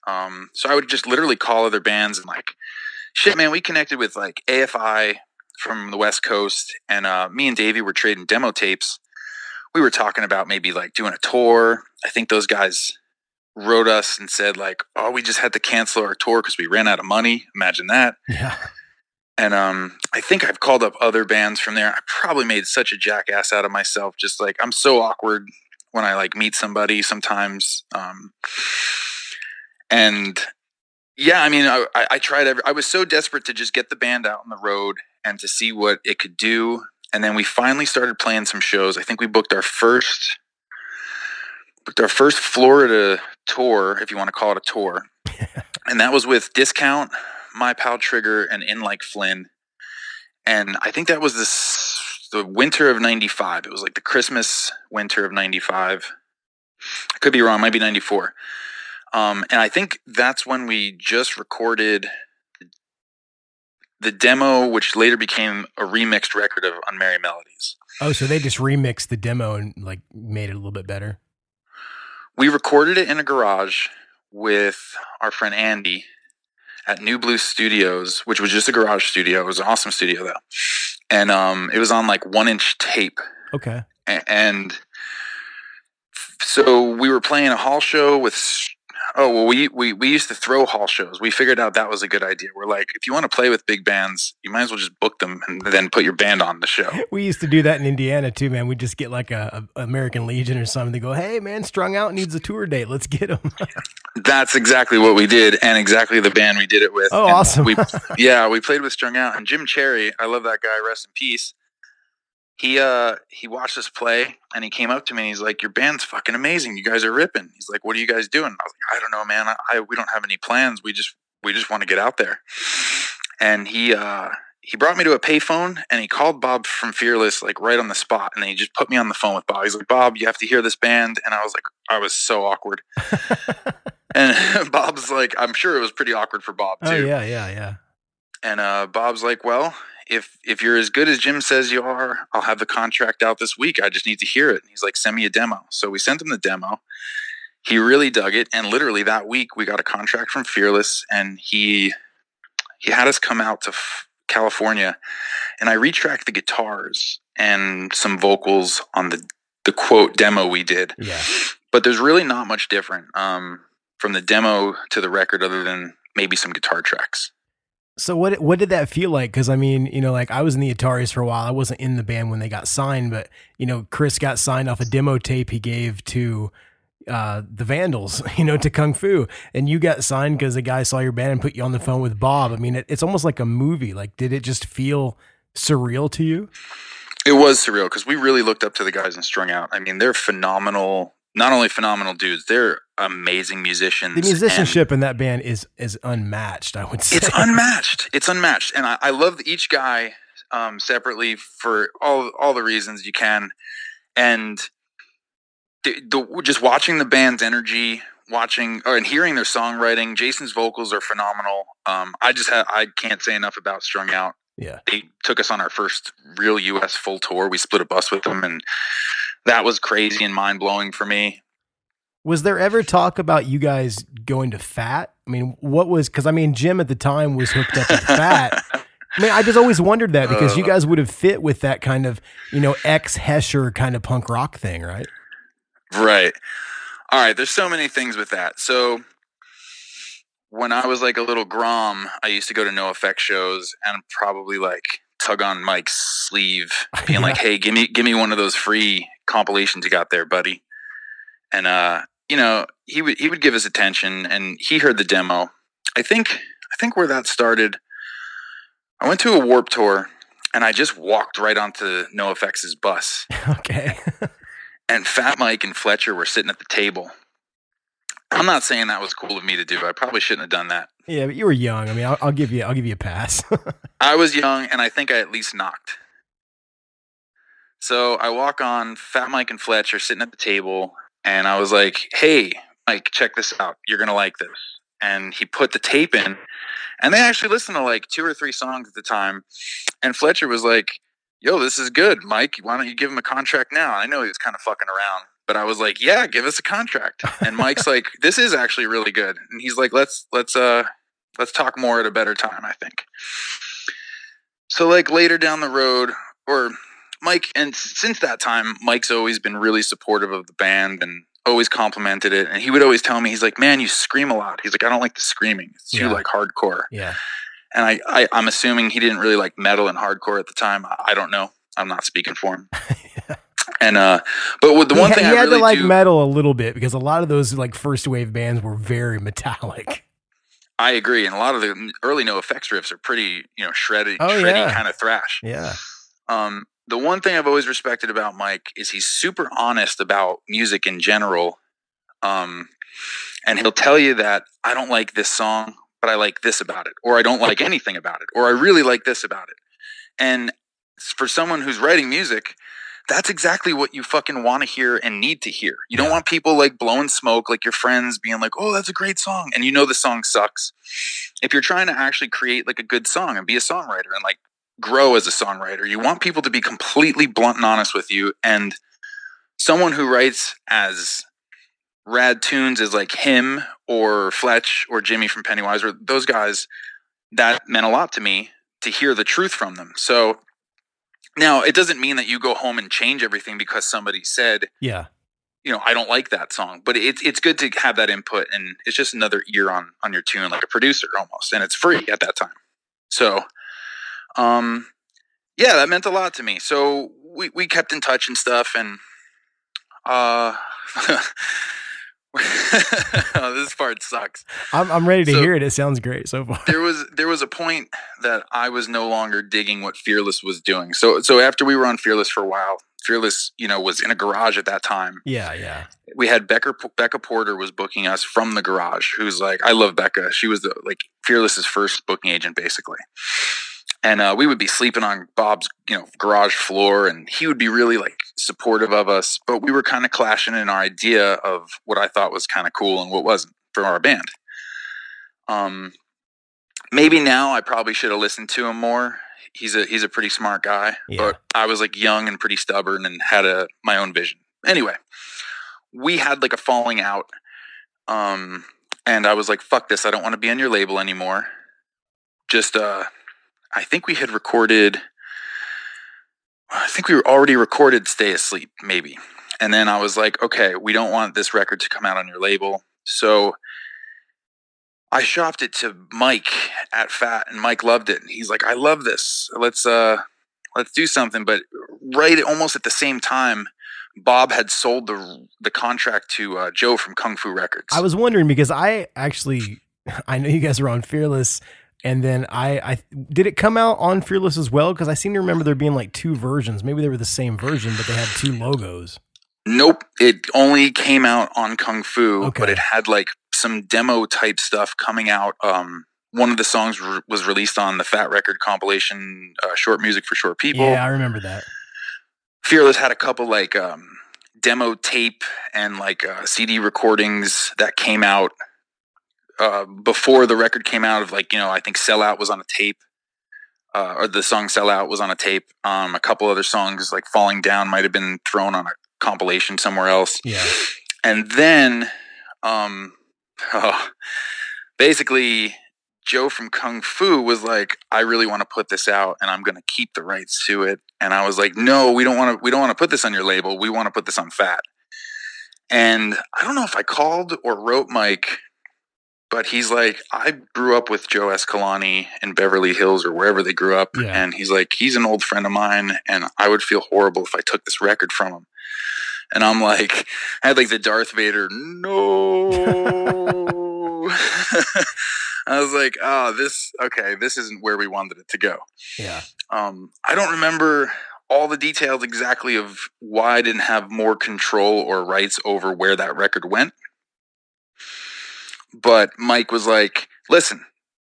Um, so I would just literally call other bands and like, shit, man, we connected with like A F I from the West Coast, and uh, me and Davey were trading demo tapes. We were talking about maybe like doing a tour. I think those guys wrote us and said like, oh, we just had to cancel our tour because we ran out of money. Imagine that. Yeah. And um, I think I've called up other bands from there. I probably made such a jackass out of myself. Just like, I'm so awkward when I like meet somebody sometimes. Um, And yeah, I mean, I, I tried, every, I was so desperate to just get the band out on the road and to see what it could do. And then we finally started playing some shows. I think we booked our first, booked our first Florida tour, if you want to call it a tour. And that was with Discount, My Pal Trigger, and In Like Flynn. And I think that was this, the winter of ninety-five. It was like the Christmas winter of ninety-five. I could be wrong. Might be ninety-four. Um, and I think that's when we just recorded the demo, which later became a remixed record of Unmerry Melodies. Oh, so they just remixed the demo and like made it a little bit better? We recorded it in a garage with our friend Andy at New Blue Studios, which was just a garage studio. It was an awesome studio, though. And um, it was on like one-inch tape. Okay. A- and so we were playing a hall show with... Oh, well, we, we, we used to throw hall shows. We figured out that was a good idea. We're like, if you want to play with big bands, you might as well just book them and then put your band on the show. We used to do that in Indiana, too, man. We'd just get like a, a American Legion or something. They go, hey, man, Strung Out needs a tour date. Let's get them. That's exactly what we did and exactly the band we did it with. Oh, and awesome. we, yeah, we played with Strung Out. And Jim Cherry, I love that guy, rest in peace. He uh he watched us play and he came up to me and he's like, your band's fucking amazing. You guys are ripping. He's like, what are you guys doing? I was like, I don't know, man. I, I we don't have any plans. We just we just want to get out there. And he uh he brought me to a payphone and he called Bob from Fearless like right on the spot, and then he just put me on the phone with Bob. He's like, Bob, you have to hear this band. And I was like, I was so awkward. And Bob's like, I'm sure it was pretty awkward for Bob too. Oh, yeah, yeah, yeah. And uh Bob's like, well, If if you're as good as Jim says you are, I'll have the contract out this week. I just need to hear it. And he's like, send me a demo. So we sent him the demo. He really dug it. And literally that week we got a contract from Fearless, and he he had us come out to f- California. And I retracked the guitars and some vocals on the, the quote demo we did. Yeah. But there's really not much different um, from the demo to the record other than maybe some guitar tracks. So what what did that feel like? Because, I mean, you know, like I was in the Ataris for a while. I wasn't in the band when they got signed, but, you know, Chris got signed off a demo tape he gave to uh, the Vandals, you know, to Kung Fu. And you got signed because a guy saw your band and put you on the phone with Bob. I mean, it, it's almost like a movie. Like, did it just feel surreal to you? It was surreal because we really looked up to the guys in Strung Out. I mean, they're phenomenal. Not only phenomenal dudes, they're amazing musicians. The musicianship in that band is is unmatched, I would say. It's unmatched. It's unmatched. And I, I love each guy um, separately for all all the reasons you can. And the, the, just watching the band's energy, watching or and hearing their songwriting, Jason's vocals are phenomenal. Um, I just ha- I can't say enough about Strung Out. Yeah, they took us on our first real U S full tour. We split a bus with them, and that was crazy and mind-blowing for me. Was there ever talk about you guys going to Fat? I mean, what was... Because, I mean, Jim at the time was hooked up with Fat. I mean, I just always wondered that because uh, you guys would have fit with that kind of, you know, ex-Hesher kind of punk rock thing, right? Right. All right, there's so many things with that. So... when I was like a little grom, I used to go to NoFX shows and probably like tug on Mike's sleeve, being yeah. like, hey, give me give me one of those free compilations you got there, buddy. And, uh, you know, he would he would give us attention, and he heard the demo. I think I think where that started, I went to a Warped Tour, and I just walked right onto NoFX's bus. Okay. And Fat Mike and Fletcher were sitting at the table. I'm not saying that was cool of me to do. I probably shouldn't have done that. Yeah, but you were young. I mean, I'll, I'll give you, I'll give you a pass. I was young, and I think I at least knocked. So I walk on. Fat Mike and Fletch are sitting at the table, and I was like, "Hey, Mike, check this out. You're gonna like this." And he put the tape in, and they actually listened to like two or three songs at the time. And Fletcher was like, "Yo, this is good, Mike. Why don't you give him a contract now?" And I know he was kind of fucking around. But I was like, yeah, give us a contract. And Mike's like, this is actually really good. And he's like, let's, let's, uh, let's talk more at a better time, I think. So like later down the road, or Mike, and since that time, Mike's always been really supportive of the band and always complimented it. And he would always tell me, he's like, man, you scream a lot. He's like, I don't like the screaming. It's too yeah. like hardcore. Yeah. And I, I, I'm assuming he didn't really like metal and hardcore at the time. I don't know. I'm not speaking for him. yeah. And uh, but with the one he, thing he I had really to like do, metal a little bit because a lot of those like first wave bands were very metallic. I agree, and a lot of the early NoFX riffs are pretty, you know, shredded, oh, shreddy yeah. kind of thrash. Yeah. Um, the one thing I've always respected about Mike is he's super honest about music in general. Um, and he'll tell you that I don't like this song, but I like this about it, or I don't like anything about it, or I really like this about it. And for someone who's writing music, that's exactly what you fucking want to hear and need to hear. You don't yeah. want people like blowing smoke, like your friends being like, oh, that's a great song. And you know, the song sucks. If you're trying to actually create like a good song and be a songwriter and like grow as a songwriter, you want people to be completely blunt and honest with you. And someone who writes as rad tunes as like him or Fletch or Jimmy from Pennywise or those guys, that meant a lot to me to hear the truth from them. So now, it doesn't mean that you go home and change everything because somebody said, yeah, you know, I don't like that song, but it's, it's good to have that input. And it's just another ear on, on your tune, like a producer almost. And it's free at that time. So, um, yeah, that meant a lot to me. So we, we kept in touch and stuff. And, uh, oh, this part sucks. I'm, I'm ready to so, hear it. It sounds great so far. There was there was a point that I was no longer digging what Fearless was doing. So so after we were on Fearless for a while, Fearless, you know, was in a garage at that time. Yeah, yeah. We had Becca Becca Porter was booking us from the garage. Who's like, I love Becca. She was the like Fearless's first booking agent, basically. And uh, we would be sleeping on Bob's, you know, garage floor, and he would be really like supportive of us. But we were kind of clashing in our idea of what I thought was kind of cool and what wasn't for our band. Um, maybe now I probably should have listened to him more. He's a he's a pretty smart guy, yeah. but I was like young and pretty stubborn and had a my own vision. Anyway, we had like a falling out, um, and I was like, "Fuck this! I don't want to be on your label anymore." Just uh. I think we had recorded, I think we were already recorded Stay Asleep, maybe. And then I was like, okay, we don't want this record to come out on your label. So I shopped it to Mike at Fat, and Mike loved it. And he's like, I love this. Let's, uh, let's do something. But right almost at the same time, Bob had sold the, the contract to uh, Joe from Kung Fu Records. I was wondering because I actually, I know you guys were on Fearless. And then I, I, did it come out on Fearless as well? Because I seem to remember there being like two versions. Maybe they were the same version, but they had two logos. Nope. It only came out on Kung Fu, okay. but it had like some demo type stuff coming out. Um, one of the songs re- was released on the Fat Record compilation, uh, Short Music for Short People. Yeah, I remember that. Fearless had a couple like um, demo tape and like uh, C D recordings that came out. Uh, before the record came out of like, you know, I think Sell Out was on a tape uh, or the song Sell Out was on a tape. Um, a couple other songs like Falling Down might've been thrown on a compilation somewhere else. Yeah. And then um, oh, basically Joe from Kung Fu was like, I really want to put this out and I'm going to keep the rights to it. And I was like, no, we don't want to, we don't want to put this on your label. We want to put this on Fat. And I don't know if I called or wrote Mike, but he's like, I grew up with Joe Escalante in Beverly Hills or wherever they grew up. Yeah. And he's like, he's an old friend of mine. And I would feel horrible if I took this record from him. And I'm like, I had like the Darth Vader, no. I was like, oh, this, okay, this isn't where we wanted it to go. Yeah. Um, I don't remember all the details exactly of why I didn't have more control or rights over where that record went. But Mike was like, listen,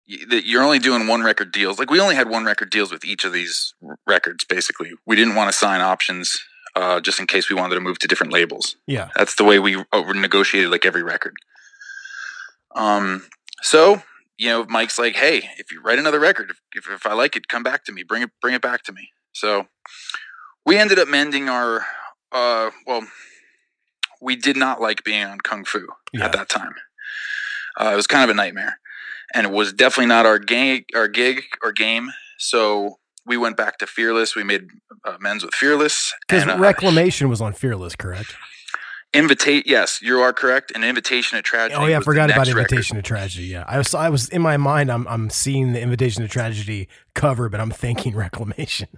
you're only doing one record deals. Like, we only had one record deals with each of these records, basically. We didn't want to sign options uh, just in case we wanted to move to different labels. Yeah. That's the way we negotiated, like, every record. Um. So, you know, Mike's like, hey, if you write another record, if if I like it, come back to me. Bring it, bring it back to me. So we ended up mending our uh, – well, we did not like being on Kung Fu yeah. at that time. Uh, it was kind of a nightmare, and it was definitely not our gang, our gig or game. So we went back to Fearless. We made uh, amends with Fearless. Because uh, Reclamation was on Fearless, correct? Invitate, yes, you are correct. And Invitation to Tragedy. Oh yeah, I forgot about Invitation record. to Tragedy. Yeah, I was, I was in my mind. I'm, I'm seeing the Invitation to Tragedy cover, but I'm thinking Reclamation.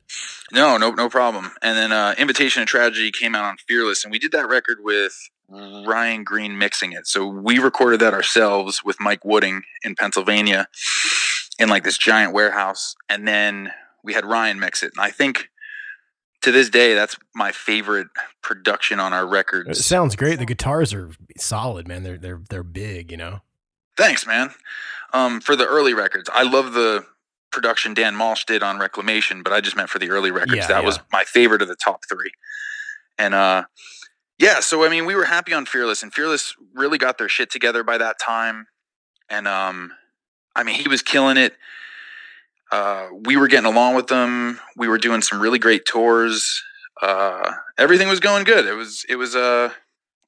No, no, no problem. And then uh, Invitation to Tragedy came out on Fearless, and we did that record with Ryan Green mixing it. So we recorded that ourselves with Mike Wooding in Pennsylvania in like this giant warehouse. And then we had Ryan mix it. And I think to this day, that's my favorite production on our records. It sounds great. The guitars are solid, man. They're, they're, they're big, you know? Thanks, man. Um, for the early records, I love the production Dan Malsh did on Reclamation, but I just meant for the early records. Yeah, that yeah. was my favorite of the top three. And uh, yeah, so I mean, we were happy on Fearless, and Fearless really got their shit together by that time. And um, I mean, he was killing it. Uh, we were getting along with them. We were doing some really great tours. Uh, everything was going good. It was, it was, uh,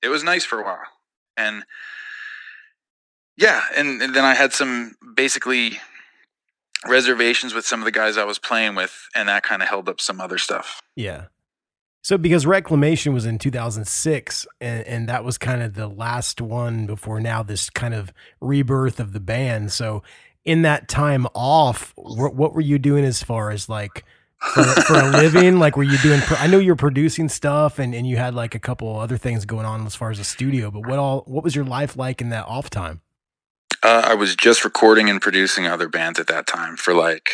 it was nice for a while. And yeah. And, and then I had some basically reservations with some of the guys I was playing with, and that kind of held up some other stuff. Yeah. So because Reclamation was in two thousand six, and, and that was kind of the last one before now this kind of rebirth of the band. So in that time off, wh- what were you doing as far as like for, for a living? Like, were you doing, pro- I know you're producing stuff and, and you had like a couple other things going on as far as the studio, but what all, what was your life like in that off time? Uh, I was just recording and producing other bands at that time for like,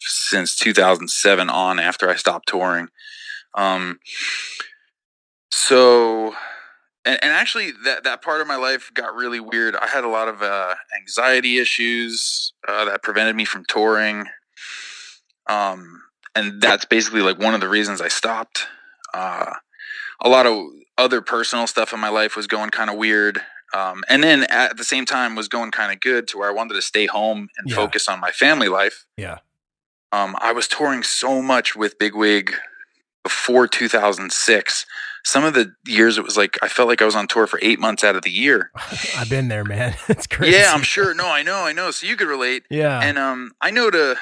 since two thousand seven on, after I stopped touring. Um, so, and, and actually that, that part of my life got really weird. I had a lot of, uh, anxiety issues, uh, that prevented me from touring. Um, and that's basically like one of the reasons I stopped. Uh, a lot of other personal stuff in my life was going kind of weird. Um, and then at the same time was going kind of good to where I wanted to stay home and yeah. focus on my family life. Yeah. Um, I was touring so much with Big Wig before two thousand six, some of the years it was like, I felt like I was on tour for eight months out of the year. I've been there, man. It's crazy. Yeah, I'm sure. No, I know. I know. So you could relate. Yeah. And, um, I know to,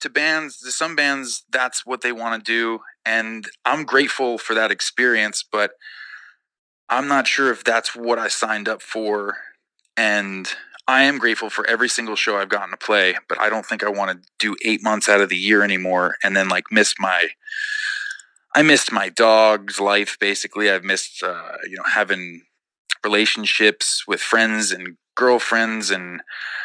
to bands, to some bands, that's what they want to do. And I'm grateful for that experience, but I'm not sure if that's what I signed up for. And I am grateful for every single show I've gotten to play, but I don't think I want to do eight months out of the year anymore. And then like miss my, I missed my dog's life, basically. I've missed, uh, you know, having relationships with friends and girlfriends and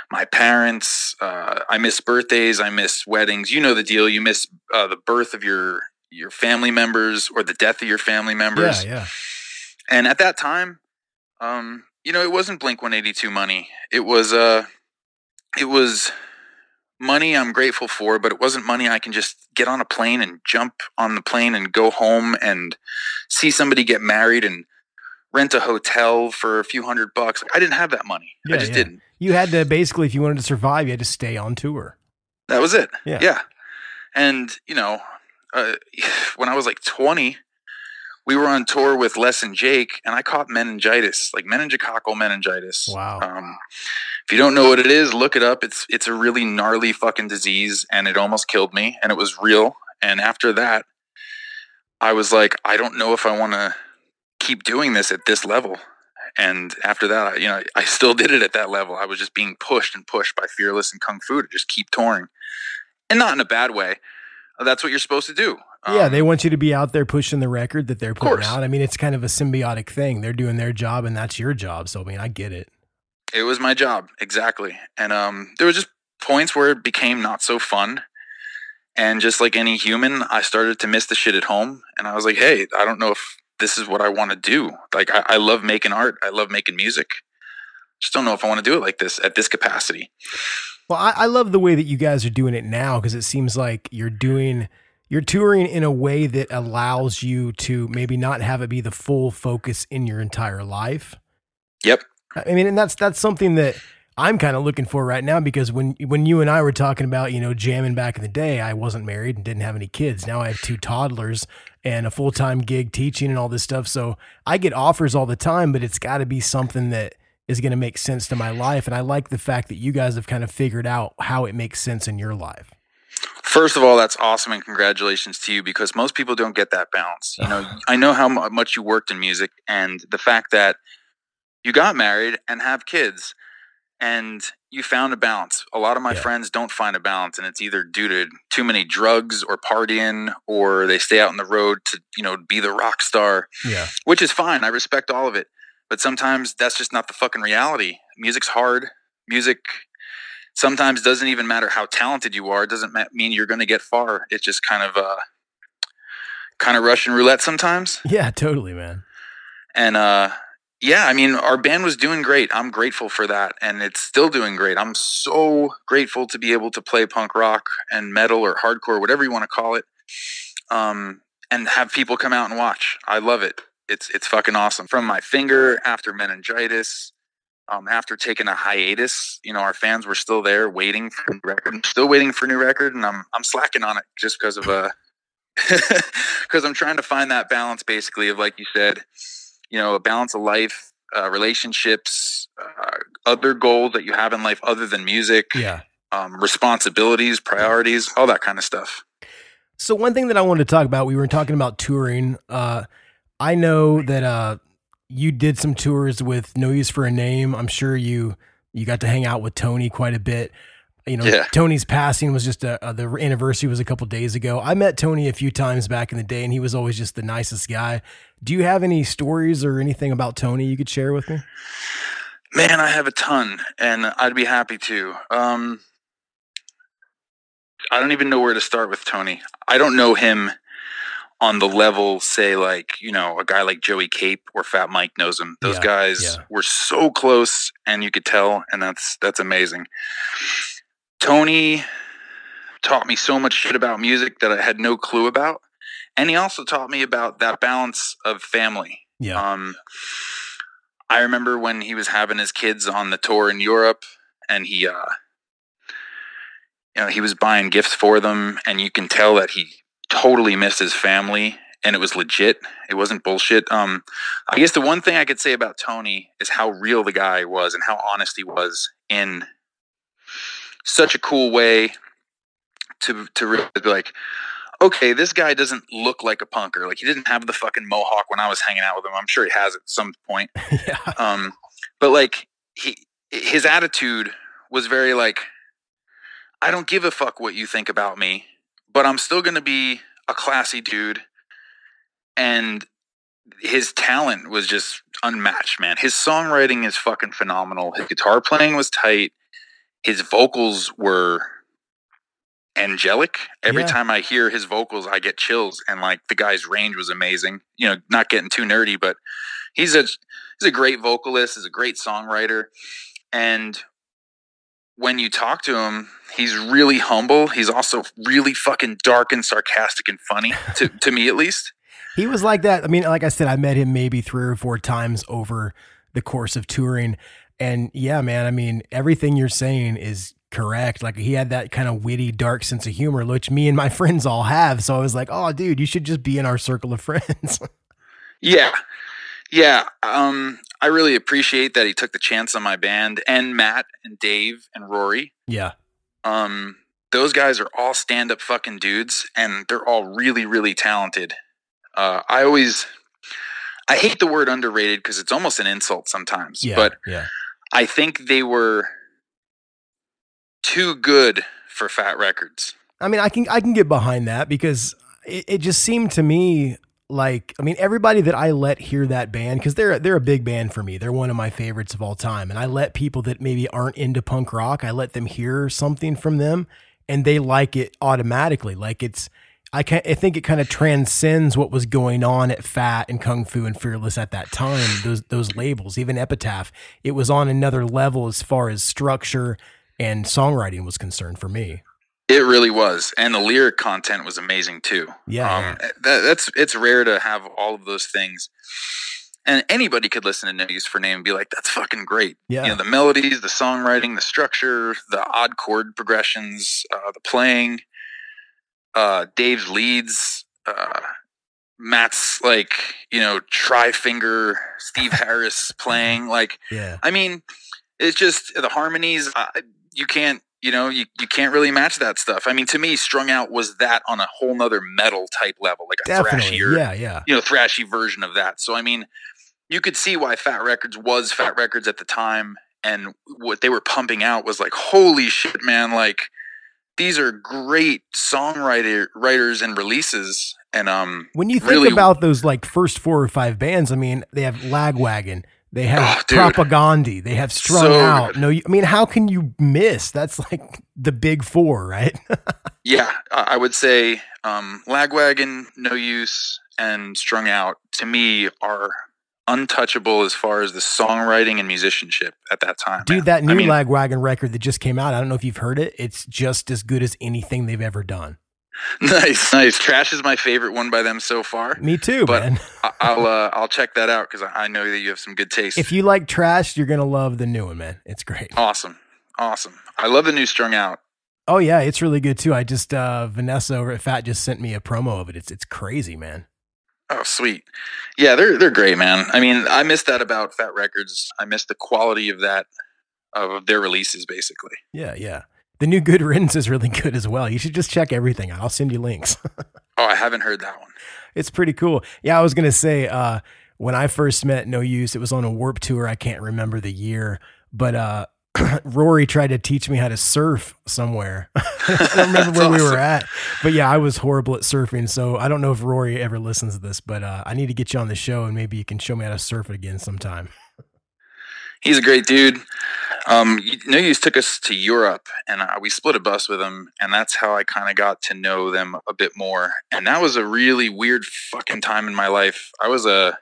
my parents. Uh, I miss birthdays. I miss weddings. You know the deal. You miss uh, the birth of your your family members or the death of your family members. Yeah, yeah. And at that time, um, you know, it wasn't Blink one eighty-two money. It was uh, it was. money I'm grateful for, but it wasn't money I can just get on a plane and jump on the plane and go home and see somebody get married and rent a hotel for a few hundred bucks. I didn't have that money. Yeah, I just yeah. didn't. You had to basically, if you wanted to survive, you had to stay on tour. That was it. Yeah. yeah. And you know, uh, when I was like twenty, we were on tour with Les and Jake, and I caught meningitis, like meningococcal meningitis. Wow. Um, if you don't know what it is, look it up. It's it's a really gnarly fucking disease, and it almost killed me, and it was real. And after that, I was like, I don't know if I want to keep doing this at this level. And after that, you know, I still did it at that level. I was just being pushed and pushed by Fearless and Kung Fu to just keep touring, and not in a bad way. That's what you're supposed to do. Yeah, they want you to be out there pushing the record that they're putting out. I mean, it's kind of a symbiotic thing. They're doing their job and that's your job. So, I mean, I get it. It was my job. Exactly. And um, there were just points where it became not so fun. And just like any human, I started to miss the shit at home. And I was like, hey, I don't know if this is what I want to do. Like, I, I love making art. I love making music. Just don't know if I want to do it like this at this capacity. Well, I, I love the way that you guys are doing it now, because it seems like you're doing... You're touring in a way that allows you to maybe not have it be the full focus in your entire life. Yep. I mean, and that's, that's something that I'm kind of looking for right now, because when, when you and I were talking about, you know, jamming back in the day, I wasn't married and didn't have any kids. Now I have two toddlers and a full-time gig teaching and all this stuff. So I get offers all the time, but it's gotta be something that is going to make sense to my life. And I like the fact that you guys have kind of figured out how it makes sense in your life. First of all, that's awesome, and congratulations to you, because most people don't get that balance. You know, I know how much you worked in music, and the fact that you got married and have kids and you found a balance. A lot of my yeah. friends don't find a balance, and it's either due to too many drugs or partying, or they stay out on the road to, you know, be the rock star, yeah. which is fine. I respect all of it, but sometimes that's just not the fucking reality. Music's hard. Music sometimes doesn't even matter how talented you are. It doesn't ma- mean you're going to get far. It's just kind of uh, kind of Russian roulette sometimes. Yeah, totally, man. And uh, yeah, I mean, our band was doing great. I'm grateful for that. And it's still doing great. I'm so grateful to be able to play punk rock and metal or hardcore, whatever you want to call it, um, and have people come out and watch. I love it. It's it's fucking awesome. From my finger, after meningitis, um, after taking a hiatus, you know, our fans were still there waiting for a new record. I'm still waiting for a new record, and I'm I'm slacking on it just because of uh, because I'm trying to find that balance, basically, of, like you said, you know, a balance of life, uh, relationships, uh, other goals that you have in life other than music, yeah, um, responsibilities, priorities, all that kind of stuff. So one thing that I wanted to talk about, we were talking about touring. Uh, I know that uh, you did some tours with No Use for a Name. I'm sure you you got to hang out with Tony quite a bit. You know, yeah. Tony's passing was just a, a, the anniversary was a couple days ago. I met Tony a few times back in the day, and he was always just the nicest guy. Do you have any stories or anything about Tony you could share with me? Man, I have a ton, and I'd be happy to. Um, I don't even know where to start with Tony. I don't know him on the level, say, like, you know, a guy like Joey Cape or Fat Mike knows him. Those yeah, guys yeah. were so close, and you could tell, and that's that's amazing. Tony taught me so much shit about music that I had no clue about. And he also taught me about that balance of family. Yeah. Um, I remember when he was having his kids on the tour in Europe, and he, uh, you know, he was buying gifts for them, and you can tell that he totally missed his family, and it was legit. It wasn't bullshit. Um, I guess the one thing I could say about Tony is how real the guy was and how honest he was in such a cool way to to really be like, okay, this guy doesn't look like a punker. Like, he didn't have the fucking mohawk when I was hanging out with him. I'm sure he has at some point. Yeah. Um, but like he, his attitude was very like, I don't give a fuck what you think about me, but I'm still going to be a classy dude. And his talent was just unmatched, man. His songwriting is fucking phenomenal. His guitar playing was tight. His vocals were angelic. Every yeah. time I hear his vocals, I get chills. And like, the guy's range was amazing. You know, not getting too nerdy, but he's a he's a great vocalist. He's a great songwriter. And when you talk to him, he's really humble. He's also really fucking dark and sarcastic and funny, to to me at least. He was like that. I mean, like I said, I met him maybe three or four times over the course of touring. And yeah, man, I mean, everything you're saying is correct. Like, he had that kind of witty, dark sense of humor, which me and my friends all have. So I was like, oh, dude, you should just be in our circle of friends. Yeah. Yeah. Um, I really appreciate that he took the chance on my band, and Matt and Dave and Rory. Yeah. Um, those guys are all stand-up fucking dudes, and they're all really, really talented. Uh, I always, I hate the word underrated because it's almost an insult sometimes, yeah, but yeah. I think they were too good for Fat Records. I mean, I can I can get behind that, because it, it just seemed to me like, I mean, everybody that I let hear that band, because they're, they're a big band for me. They're one of my favorites of all time. And I let people that maybe aren't into punk rock, I let them hear something from them, and they like it automatically. Like, it's, I can, I think it kind of transcends what was going on at Fat and Kung Fu and Fearless at that time. Those those labels, even Epitaph, it was on another level as far as structure and songwriting was concerned for me. It really was, and the lyric content was amazing too. Yeah, um, that, that's it's rare to have all of those things, and anybody could listen to No Use for Name and be like, "That's fucking great." Yeah, you know, the melodies, the songwriting, the structure, the odd chord progressions, uh, the playing. Uh, Dave's leads, uh, Matt's like, you know, tri-finger Steve Harris playing, like, yeah. I mean, it's just the harmonies. Uh, you can't, you know, you, you can't really match that stuff. I mean, to me, Strung Out was that on a whole nother metal type level, like a Definitely. thrashier, yeah, yeah. you know, thrashy version of that. So, I mean, you could see why Fat Records was Fat Records at the time. And what they were pumping out was like, holy shit, man. Like, these are great songwriter writers and releases. And um, when you think really about those like first four or five bands, I mean, they have Lagwagon, they have oh, Propagandhi, they have Strung so Out. No, I mean, how can you miss? That's like the big four, right? Yeah, I would say um, Lagwagon, No Use, and Strung Out to me are untouchable as far as the songwriting and musicianship at that time. Dude, man. that new I mean, Lagwagon record that just came out, I don't know if you've heard it. It's just as good as anything they've ever done. Nice, nice. Trash is my favorite one by them so far. Me too, but man. I'll uh, I'll check that out because I know that you have some good taste. If you like Trash, you're gonna love the new one, man. It's great. Awesome, awesome. I love the new Strung Out. Oh yeah, it's really good too. I just uh, Vanessa over at Fat just sent me a promo of it. It's it's crazy, man. Oh sweet, yeah, they're they're great, man. I mean, I miss that about Fat Records. I miss the quality of that of their releases, basically. Yeah, yeah. The new Good Riddance is really good as well. You should just check everything out. I'll send you links. Oh, I haven't heard that one. It's pretty cool. Yeah, I was going to say, uh, when I first met No Use, it was on a Warp Tour. I can't remember the year, but uh, Rory tried to teach me how to surf somewhere. I don't remember where awesome. we were at. But yeah, I was horrible at surfing, so I don't know if Rory ever listens to this, but uh, I need to get you on the show, and maybe you can show me how to surf again sometime. He's a great dude. Um, No Use took us to Europe, and I, we split a bus with him, and that's how I kind of got to know them a bit more. And that was a really weird fucking time in my life. I was a,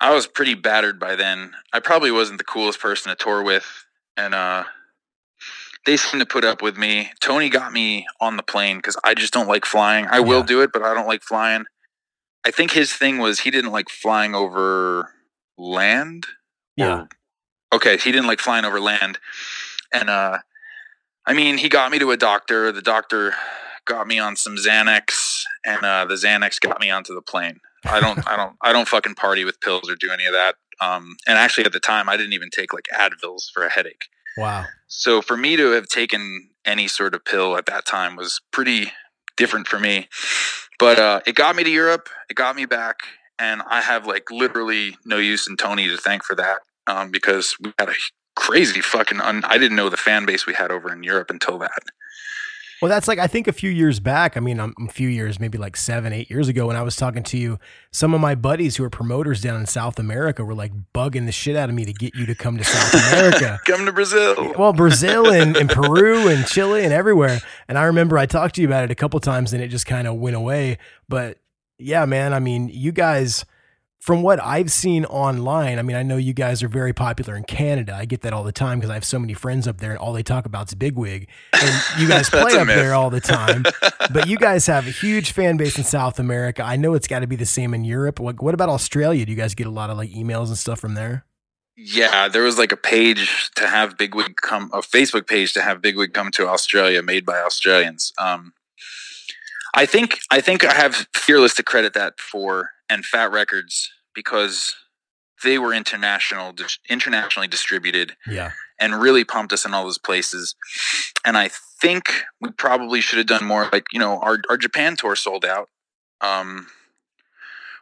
I was pretty battered by then. I probably wasn't the coolest person to tour with, and uh, they seemed to put up with me. Tony got me on the plane because I just don't like flying. I yeah. will do it, but I don't like flying. I think his thing was he didn't like flying over land. Yeah. Okay. He didn't like flying over land. And, uh, I mean, he got me to a doctor. The doctor got me on some Xanax, and, uh, the Xanax got me onto the plane. I don't, I don't, I don't fucking party with pills or do any of that. Um, and actually at the time I didn't even take like Advils for a headache. Wow. So for me to have taken any sort of pill at that time was pretty different for me, but, uh, it got me to Europe. It got me back. And I have like literally No Use and Tony to thank for that. Um, because we had a crazy fucking, un- I didn't know the fan base we had over in Europe until that. Well, that's like, I think a few years back, I mean, um, a few years, maybe like seven, eight years ago when I was talking to you, some of my buddies who are promoters down in South America were like bugging the shit out of me to get you to come to South America. Come to Brazil. Well, Brazil and, and Peru and Chile and everywhere. And I remember I talked to you about it a couple times and it just kind of went away. But yeah, man, I mean, you guys... From what I've seen online, I mean, I know you guys are very popular in Canada. I get that all the time because I have so many friends up there and all they talk about is Big Wig. And you guys play up myth. there all the time. But you guys have a huge fan base in South America. I know it's got to be the same in Europe. What, what about Australia? Do you guys get a lot of like emails and stuff from there? Yeah, there was like a page to have Big Wig come, a Facebook page to have Big Wig come to Australia, made by Australians. Um, I think I think I have Fearless to credit that for, and Fat Records, because they were international, internationally distributed, yeah, and really pumped us in all those places. And I think we probably should have done more. Like, you know, our our Japan tour sold out. Um,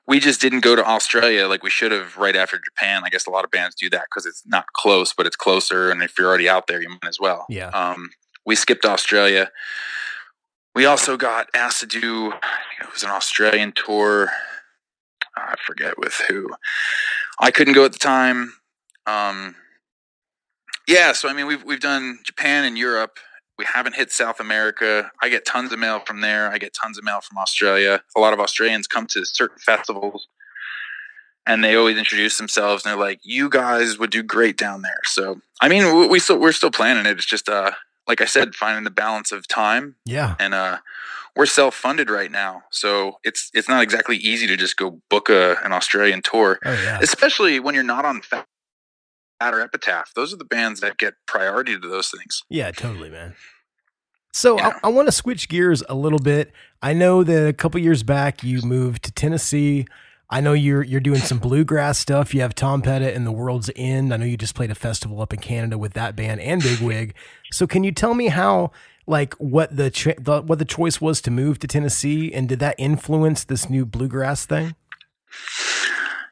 we just didn't go to Australia like we should have right after Japan. I guess a lot of bands do that because it's not close, but it's closer. And if you're already out there, you might as well. Yeah. Um, we skipped Australia. We also got asked to do, it was an Australian tour. I forget with who. I couldn't go at the time. Um, yeah, so I mean, we've we've done Japan and Europe. We haven't hit South America. I get tons of mail from there. I get tons of mail from Australia. A lot of Australians come to certain festivals, and they always introduce themselves, and they're like, "You guys would do great down there." So I mean, we, we still we're still planning it. It's just uh, like I said, finding the balance of time. Yeah, and uh. We're self-funded right now, so it's it's not exactly easy to just go book a, an Australian tour, oh, yeah. especially when you're not on Fat or Epitaph. Those are the bands that get priority to those things. Yeah, totally, man. So yeah. I, I want to switch gears a little bit. I know that a couple years back you moved to Tennessee. I know you're you're doing some bluegrass stuff. You have Tom Petta and The World's End. I know you just played a festival up in Canada with that band and Big Wig. So can you tell me how... like what the, cho- the what the choice was to move to Tennessee, and did that influence this new bluegrass thing?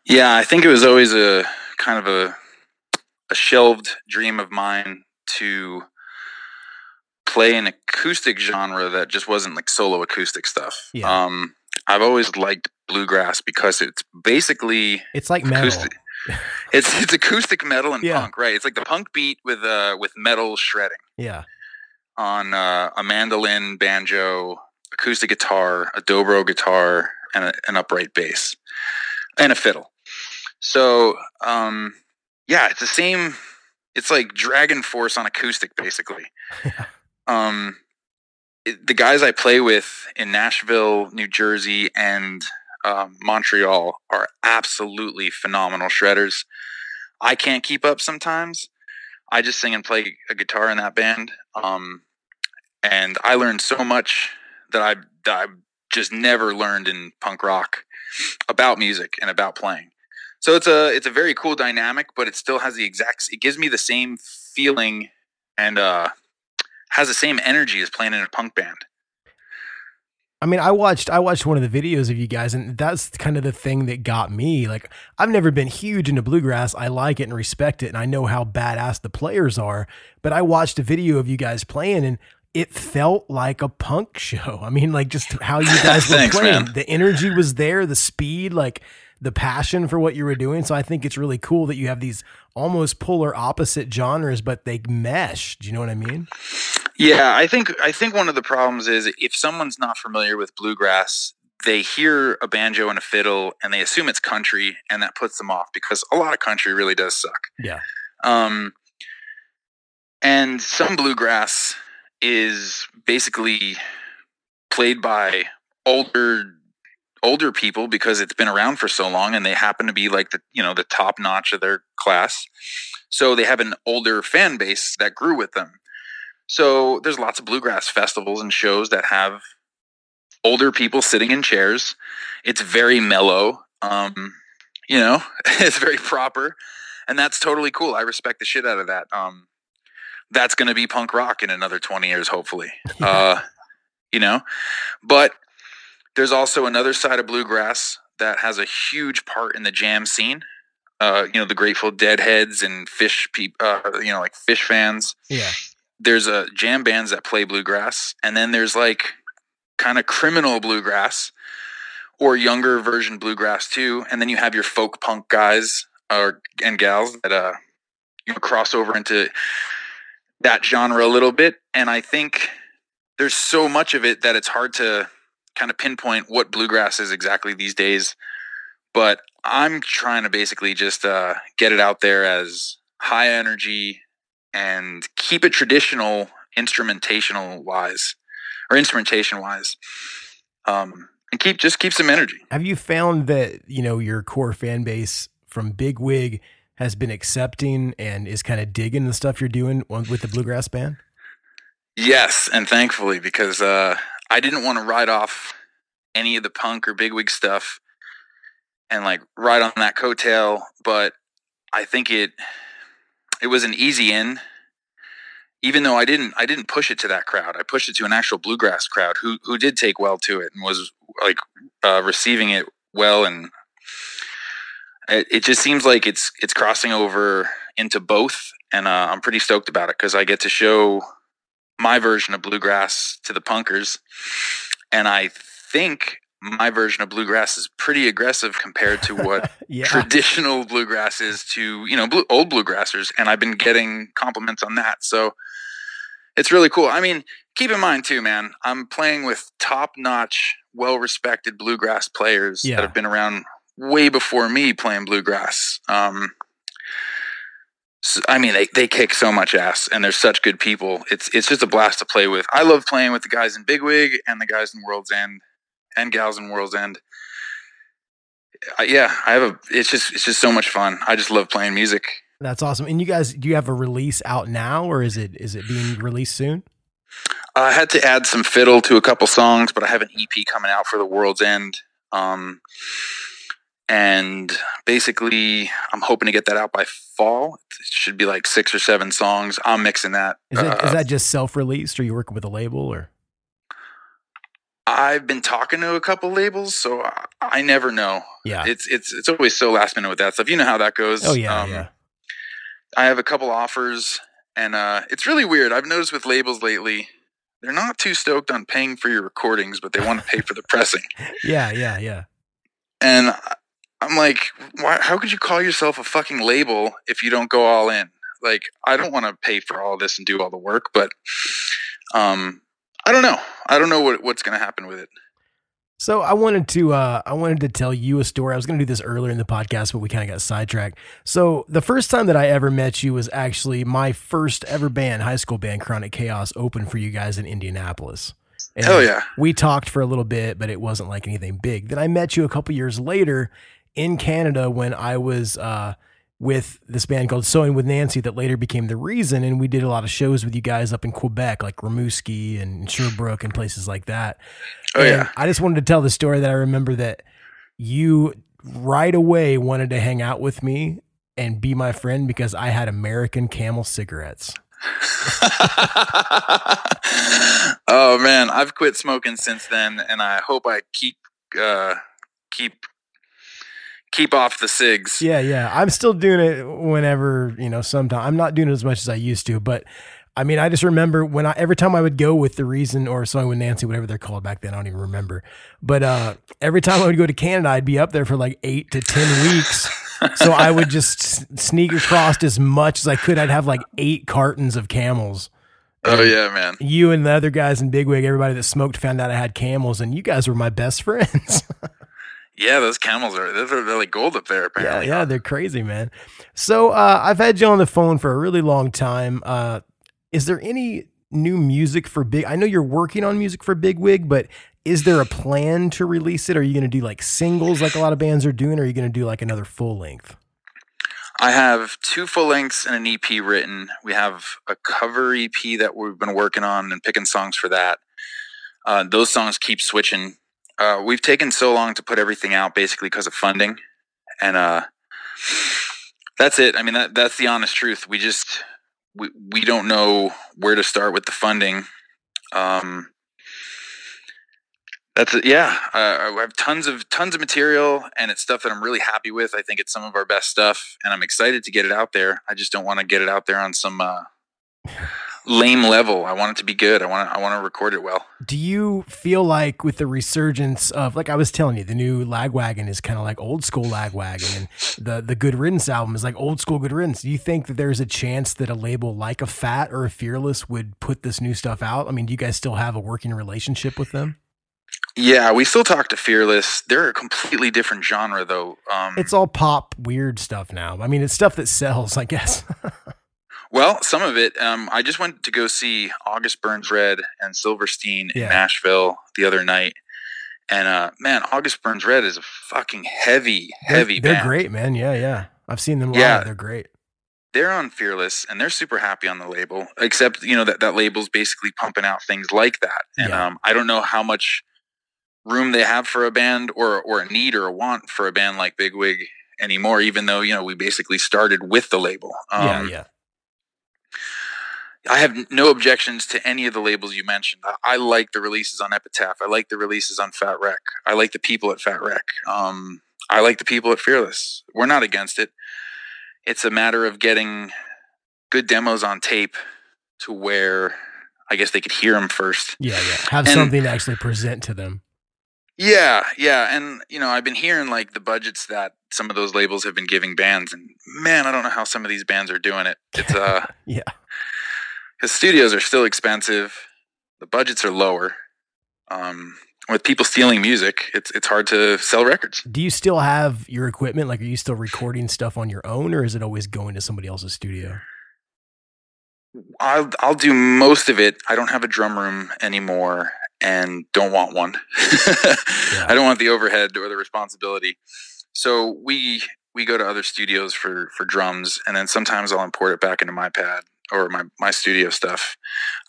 Yeah, I think it was always a kind of a a shelved dream of mine to play an acoustic genre that just wasn't like solo acoustic stuff. Yeah. Um, I've always liked bluegrass because it's basically it's like acoustic. metal. it's it's acoustic metal and yeah. punk, right? It's like the punk beat with uh with metal shredding. Yeah. on uh, a mandolin, banjo, acoustic guitar, a dobro guitar, and a, an upright bass, and a fiddle. So, um, yeah, it's the same. It's like Dragon Force on acoustic, basically. Yeah. Um, it, the guys I play with in Nashville, New Jersey, and uh, Montreal are absolutely phenomenal shredders. I can't keep up sometimes. I just sing and play a guitar in that band. Um, and I learned so much that I, that I just never learned in punk rock about music and about playing. So it's a, it's a very cool dynamic, but it still has the exact, it gives me the same feeling and uh, has the same energy as playing in a punk band. I mean, I watched, I watched one of the videos of you guys, and that's kind of the thing that got me. Like, I've never been huge into bluegrass. I like it and respect it, and I know how badass the players are, but I watched a video of you guys playing, and it felt like a punk show. I mean, like, just how you guys were Thanks, playing, man. The energy was there, the speed, like the passion for what you were doing. So I think it's really cool that you have these almost polar opposite genres, but they mesh. Do you know what I mean? Yeah, I think I think one of the problems is if someone's not familiar with bluegrass, they hear a banjo and a fiddle and they assume it's country, and that puts them off because a lot of country really does suck. Yeah. Um, and some bluegrass is basically played by older older people because it's been around for so long, and they happen to be like the, you know, the top notch of their class. So they have an older fan base that grew with them. So there's lots of bluegrass festivals and shows that have older people sitting in chairs. It's very mellow. Um, you know, it's very proper, and that's totally cool. I respect the shit out of that. Um, that's going to be punk rock in another twenty years, hopefully. Yeah. Uh, you know, but there's also another side of bluegrass that has a huge part in the jam scene. Uh, you know, the Grateful Dead heads and Fish people, uh, you know, like Fish fans. Yeah. There's a uh, jam bands that play bluegrass, and then there's like kind of criminal bluegrass or younger version bluegrass too. And then you have your folk punk guys or uh, and gals that uh you know, cross over into that genre a little bit. And I think there's so much of it that it's hard to kind of pinpoint what bluegrass is exactly these days. But I'm trying to basically just uh get it out there as high energy and keep it traditional instrumentational wise or instrumentation wise. Um, and keep, just keep some energy. Have you found that, you know, your core fan base from Big Wig has been accepting and is kind of digging the stuff you're doing with the bluegrass band? Yes. And thankfully, because, uh, I didn't want to ride off any of the punk or Big Wig stuff and like ride on that coattail. But I think it, It was an easy in, even though I didn't, I didn't push it to that crowd. I pushed it to an actual bluegrass crowd who, who did take well to it and was like, uh, receiving it well. And it, it just seems like it's, it's crossing over into both. And, uh, I'm pretty stoked about it, 'cause I get to show my version of bluegrass to the punkers. And I think my version of bluegrass is pretty aggressive compared to what yeah. traditional bluegrass is to, you know, blue, old bluegrassers. And I've been getting compliments on that. So it's really cool. I mean, keep in mind too, man, I'm playing with top-notch, well-respected bluegrass players yeah. that have been around way before me playing bluegrass. Um, so, I mean, they, they kick so much ass, and they're such good people. It's, it's just a blast to play with. I love playing with the guys in Big Wig and the guys in World's End. And gals in World's End. I, yeah, I have a. It's just it's just so much fun. I just love playing music. That's awesome. And you guys, do you have a release out now, or is it is it being released soon? I had to add some fiddle to a couple songs, but I have an E P coming out for the World's End. Um, and basically, I'm hoping to get that out by fall. It should be like six or seven songs. I'm mixing that. Is that, uh, is that just self-released, or are you working with a label, or? I've been talking to a couple labels, so I, I never know. Yeah, it's it's it's always so last minute with that stuff. You know how that goes. Oh yeah, um, yeah. I have a couple offers, and uh, it's really weird. I've noticed with labels lately, they're not too stoked on paying for your recordings, but they want to pay for the pressing. Yeah, yeah, yeah. And I'm like, why? How could you call yourself a fucking label if you don't go all in? Like, I don't want to pay for all this and do all the work, but um. I don't know. I don't know what, what's going to happen with it. So I wanted to uh, I wanted to tell you a story. I was going to do this earlier in the podcast, but we kind of got sidetracked. So the first time that I ever met you was actually my first ever band, high school band, Chronic Chaos, opened for you guys in Indianapolis. And hell yeah. We talked for a little bit, but it wasn't like anything big. Then I met you a couple years later in Canada when I was uh, with this band called Sewing with Nancy that later became The Reason, and we did a lot of shows with you guys up in Quebec, like Rimouski and Sherbrooke and places like that. Oh, and yeah. I just wanted to tell the story that I remember that you right away wanted to hang out with me and be my friend because I had American Camel cigarettes. Oh man, I've quit smoking since then, and I hope I keep uh keep keep off the cigs. Yeah, yeah. I'm still doing it whenever, you know, sometimes. I'm not doing it as much as I used to, but I mean, I just remember when I every time I would go with The Reason or Sewing with Nancy, whatever they're called back then, I don't even remember. But uh every time I would go to Canada, I'd be up there for like eight to ten weeks. So I would just sneak across as much as I could. I'd have like eight cartons of Camels. And oh yeah, man. You and the other guys in Big Wig, everybody that smoked, found out I had Camels, and you guys were my best friends. Yeah, those Camels are, those are really gold up there, apparently. Yeah, yeah, they're crazy, man. So uh, I've had you on the phone for a really long time. Uh, is there any new music for Big? I know you're working on music for Big Wig, but is there a plan to release it? Are you going to do like singles like a lot of bands are doing? Or are you going to do like another full length? I have two full lengths and an E P written. We have a cover E P that we've been working on and picking songs for that. Uh, those songs keep switching. Uh, we've taken so long to put everything out basically because of funding. And uh, that's it. I mean, that that's the honest truth. We just, we, we don't know where to start with the funding. Um, That's it. Yeah. Uh, I have tons of, tons of material, and it's stuff that I'm really happy with. I think it's some of our best stuff, and I'm excited to get it out there. I just don't want to get it out there on some, uh, lame level. I want it to be good. I want to, I want to record it well. Do you feel like with the resurgence of, like I was telling you, the new Lagwagon is kind of like old school Lagwagon, and the, the Good Riddance album is like old school Good Riddance. Do you think that there's a chance that a label like a Fat or a Fearless would put this new stuff out? I mean, do you guys still have a working relationship with them? Yeah, we still talk to Fearless. They're a completely different genre, though. Um, it's all pop weird stuff now. I mean, it's stuff that sells, I guess. Well, some of it. Um, I just went to go see August Burns Red and Silverstein yeah. in Nashville the other night. And, uh, man, August Burns Red is a fucking heavy, heavy they're, they're band. They're great, man. Yeah, yeah. I've seen them live. Yeah. They're great. They're on Fearless, and they're super happy on the label, except, you know, that, that label's basically pumping out things like that. And yeah. um, I don't know how much room they have for a band or or a need or a want for a band like Big Wig anymore, even though, you know, we basically started with the label. Um, yeah, yeah. I have no objections to any of the labels you mentioned. I, I like the releases on Epitaph. I like the releases on Fat Wreck. I like the people at Fat Wreck. Um, I like the people at Fearless. We're not against it. It's a matter of getting good demos on tape to where I guess they could hear them first. Yeah, yeah. Have and, something to actually present to them. Yeah, yeah, and you know, I've been hearing like the budgets that some of those labels have been giving bands, and man, I don't know how some of these bands are doing it. It's uh, yeah, because studios are still expensive, the budgets are lower. Um, with people stealing music, it's it's hard to sell records. Do you still have your equipment? Like, are you still recording stuff on your own, or is it always going to somebody else's studio? I'll I'll do most of it. I don't have a drum room anymore. And don't want one. Yeah. I don't want the overhead or the responsibility. So we we go to other studios for for drums, and then sometimes I'll import it back into my pad or my my studio stuff.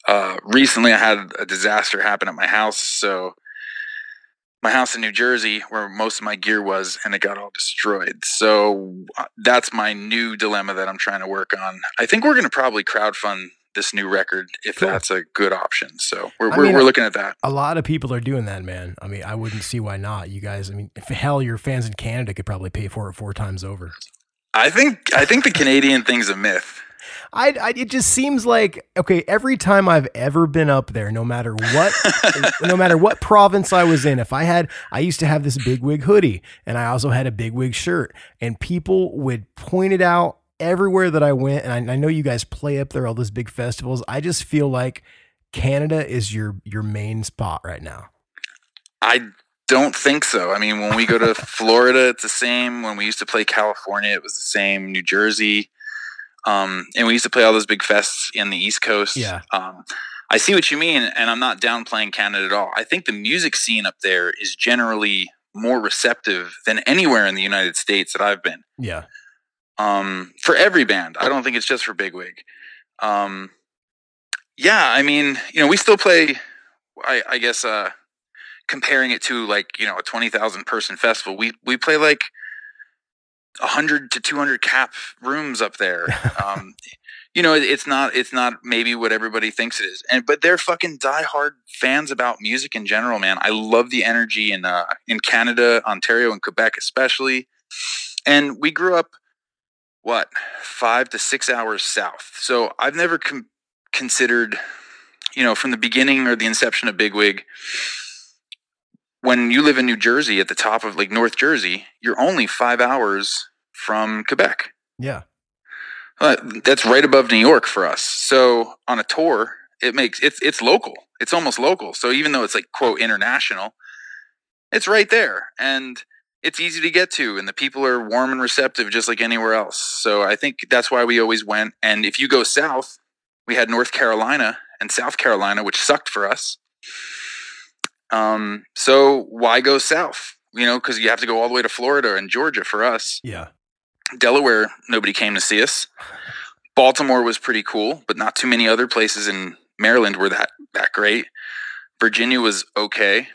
Uh, recently, I had a disaster happen at my house. So my house in New Jersey, where most of my gear was, and it got all destroyed. So that's my new dilemma that I'm trying to work on. I think we're going to probably crowdfund this new record if cool. that's a good option. So we're, we're, I mean, we're looking at that. A lot of people are doing that, man. I mean, I wouldn't see why not. You guys, I mean, if hell, your fans in Canada could probably pay for it four times over. I think, I think the Canadian thing's a myth. I, I, it just seems like, okay, every time I've ever been up there, no matter what, no matter what province I was in, if I had, I used to have this Big Wig hoodie, and I also had a Big Wig shirt, and people would point it out everywhere that I went. And I, I know you guys play up there, all those big festivals. I just feel like Canada is your your main spot right now. I don't think so. I mean, when we go to Florida, it's the same. When we used to play California, it was the same. New Jersey. Um, and we used to play all those big fests in the East Coast. Yeah. Um, I see what you mean, and I'm not downplaying Canada at all. I think the music scene up there is generally more receptive than anywhere in the United States that I've been. Yeah. Um, for every band. I don't think it's just for Big Wig. Um, yeah, I mean, you know, we still play, I, I guess, uh, comparing it to like, you know, a twenty thousand person festival, we, we play like one hundred to two hundred cap rooms up there. Um, you know, it, it's not, it's not maybe what everybody thinks it is. And, but they're fucking diehard fans about music in general, man. I love the energy in, uh, in Canada, Ontario and Quebec, especially. And we grew up, what, five to six hours south. So I've never com- considered, you know, from the beginning or the inception of Big Wig, when you live in New Jersey at the top of like North Jersey, you're only five hours from Quebec. Yeah. Uh, that's right above New York for us. So on a tour, it makes it's, it's local. It's almost local. So even though it's like quote international, it's right there and it's easy to get to. And the people are warm and receptive just like anywhere else. So I think that's why we always went. And if you go south, we had North Carolina and South Carolina, which sucked for us. Um, so why go south, you know, cause you have to go all the way to Florida and Georgia for us. Yeah. Delaware, nobody came to see us. Baltimore was pretty cool, but not too many other places in Maryland were that, that great. Virginia was okay.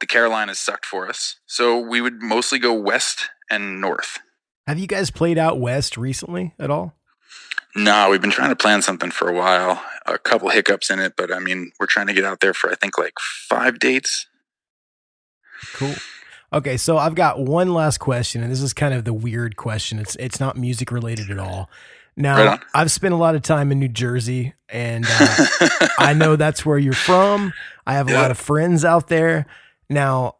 The Carolinas sucked for us. So we would mostly go west and north. Have you guys played out west recently at all? No, we've been trying to plan something for a while. A couple hiccups in it, but I mean, we're trying to get out there for, I think, like five dates. Cool. Okay, so I've got one last question, and this is kind of the weird question. It's it's not music related at all. Now, right on. I've spent a lot of time in New Jersey, and uh, I know that's where you're from. I have a yeah. lot of friends out there. Now,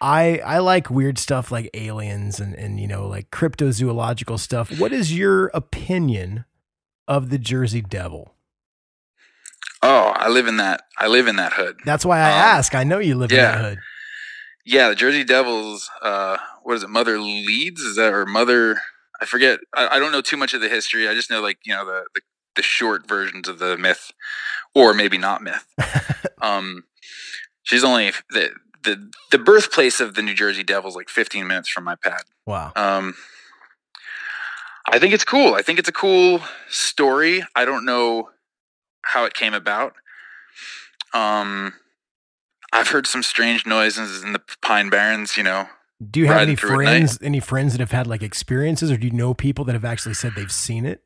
I I like weird stuff like aliens and, and you know, like cryptozoological stuff. What is your opinion of the Jersey Devil? Oh, I live in that. I live in that hood. That's why I um, ask. I know you live yeah. in that hood. Yeah. The Jersey Devils, uh, what is it? Mother Leeds? Is that, or Mother, I forget. I, I don't know too much of the history. I just know like, you know, the, the, the short versions of the myth or maybe not myth. um, she's only the, the, the birthplace of the New Jersey Devils, like fifteen minutes from my pad. Wow. Um, I think it's cool. I think it's a cool story. I don't know how it came about. Um, I've heard some strange noises in the Pine Barrens, you know. Do you have any friends, any friends that have had like experiences, or do you know people that have actually said they've seen it?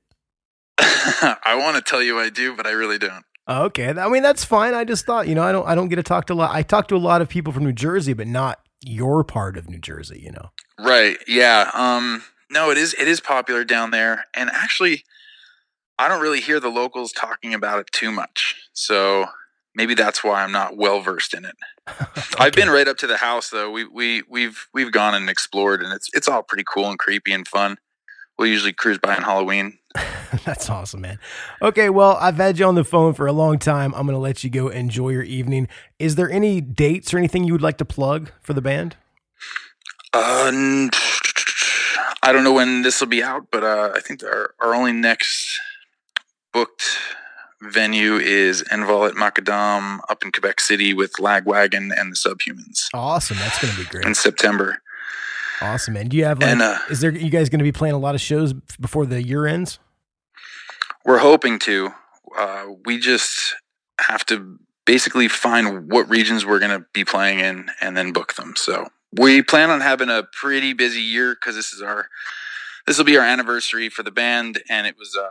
I want to tell you I do, but I really don't. Okay. I mean, that's fine. I just thought, you know, I don't, I don't get to talk to a lot. I talk to a lot of people from New Jersey, but not your part of New Jersey, you know? Right. Yeah. Um, no, it is, it is popular down there. And actually, I don't really hear the locals talking about it too much. So maybe that's why I'm not well-versed in it. Okay. I've been right up to the house though. We, we, we've, we've gone and explored and it's, it's all pretty cool and creepy and fun. We'll usually cruise by on Halloween. That's awesome, man. Okay. Well, I've had you on the phone for a long time. I'm going to let you go enjoy your evening. Is there any dates or anything you would like to plug for the band? Uh, I don't know when this will be out, but, uh, I think our, our only next booked venue is Enval at Macadam up in Quebec City with Lagwagon and the Subhumans. Awesome. That's going to be great. In September. Awesome. And do you have, like, and, uh, is there, you guys going to be playing a lot of shows before the year ends? We're hoping to, uh, we just have to basically find what regions we're going to be playing in and then book them. So we plan on having a pretty busy year, cause this is our, this will be our anniversary for the band. And it was, uh,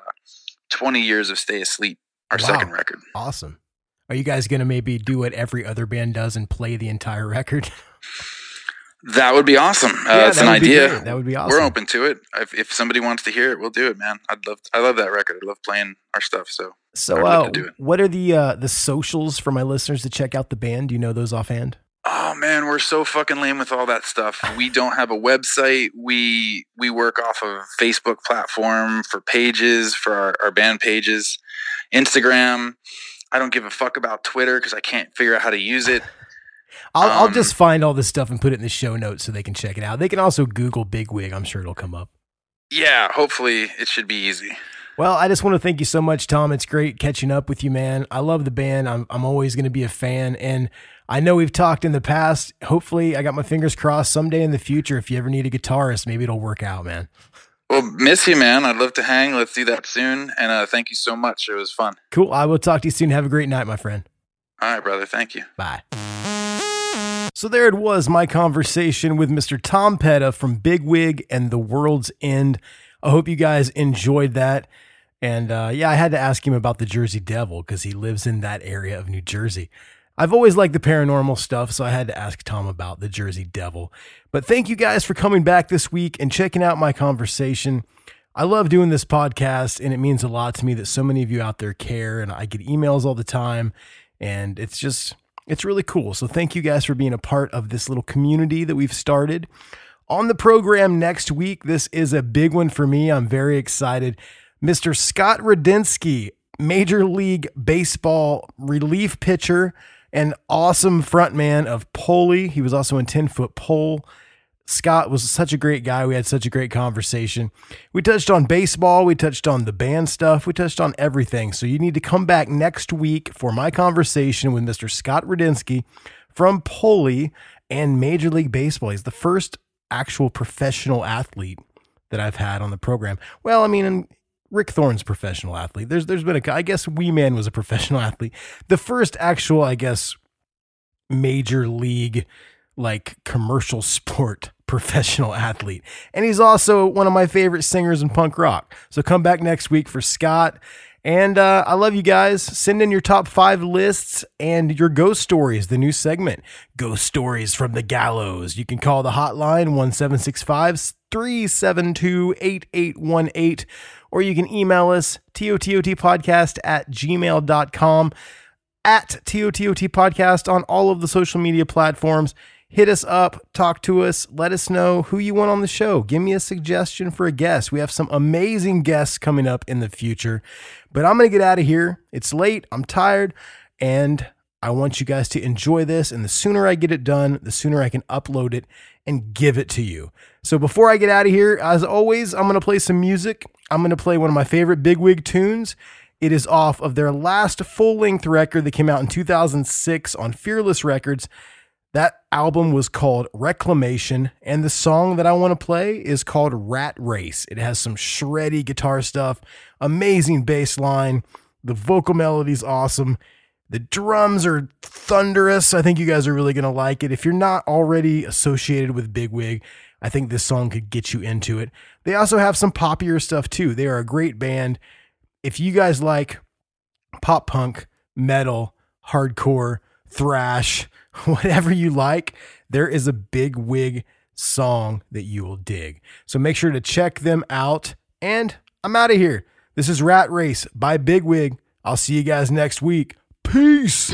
twenty years of Stay Asleep, our wow. second record. Awesome. Are you guys going to maybe do what every other band does and play the entire record? That would be awesome. Uh, yeah, that's that an idea. That would be awesome. We're open to it. If, if somebody wants to hear it, we'll do it, man. I'd love, to, I love that record. I love playing our stuff. So, so, uh, do it. What are the, uh, the socials for my listeners to check out the band? Do you know those offhand? Oh man, we're so fucking lame with all that stuff. We don't have a website. We we work off of Facebook platform for pages, for our, our band pages, Instagram. I don't give a fuck about Twitter because I can't figure out how to use it. I'll, um, I'll just find all this stuff and put it in the show notes so they can check it out. They can also Google Big Wig. I'm sure it'll come up. Yeah, hopefully it should be easy. Well, I just want to thank you so much, Tom. It's great catching up with you, man. I love the band. I'm I'm always going to be a fan. And I know we've talked in the past. Hopefully, I got my fingers crossed someday in the future. If you ever need a guitarist, maybe it'll work out, man. Well, miss you, man. I'd love to hang. Let's do that soon. And uh, thank you so much. It was fun. Cool. I will talk to you soon. Have a great night, my friend. All right, brother. Thank you. Bye. So there it was, my conversation with Mister Tom Petta from Big Wig and The World's End. I hope you guys enjoyed that. And uh, yeah, I had to ask him about the Jersey Devil because he lives in that area of New Jersey. I've always liked the paranormal stuff, so I had to ask Tom about the Jersey Devil. But thank you guys for coming back this week and checking out my conversation. I love doing this podcast, and it means a lot to me that so many of you out there care, and I get emails all the time, and it's just, it's really cool. So thank you guys for being a part of this little community that we've started. On the program next week, this is a big one for me. I'm very excited. Mister Scott Radinsky, Major League Baseball relief pitcher and awesome frontman of Poley. He was also in ten foot pole. Scott was such a great guy. We had such a great conversation. We touched on baseball. We touched on the band stuff. We touched on everything. So you need to come back next week for my conversation with Mister Scott Radinsky from Poley and Major League Baseball. He's the first actual professional athlete that I've had on the program. Well, I mean, Rick Thorne's professional athlete. There's, there's been a, I guess Wee Man was a professional athlete. The first actual, I guess, major league, like commercial sport professional athlete. And he's also one of my favorite singers in punk rock. So come back next week for Scott. And uh, I love you guys. Send in your top five lists and your ghost stories, the new segment, Ghost Stories from the Gallows. You can call the hotline one seven six five, three seven two, eight eight one eight, or you can email us tototpodcast at gmail dot com, at tototpodcast on all of the social media platforms. Hit us up, talk to us, let us know who you want on the show. Give me a suggestion for a guest. We have some amazing guests coming up in the future, but I'm going to get out of here. It's late, I'm tired, and I want you guys to enjoy this. And the sooner I get it done, the sooner I can upload it and give it to you. So before I get out of here, as always, I'm going to play some music. I'm going to play one of my favorite Big Wig tunes. It is off of their last full-length record that came out in two thousand six on Fearless Records. That album was called Reclamation, and the song that I want to play is called Rat Race. It has some shreddy guitar stuff, amazing bass line, the vocal melody's awesome, the drums are thunderous. I think you guys are really going to like it. If you're not already associated with Big Wig, I think this song could get you into it. They also have some poppier stuff too. They are a great band. If you guys like pop punk, metal, hardcore, thrash, whatever you like, there is a Big Wig song that you will dig. So make sure to check them out. And I'm out of here. This is Rat Race by Big Wig. I'll see you guys next week. Peace.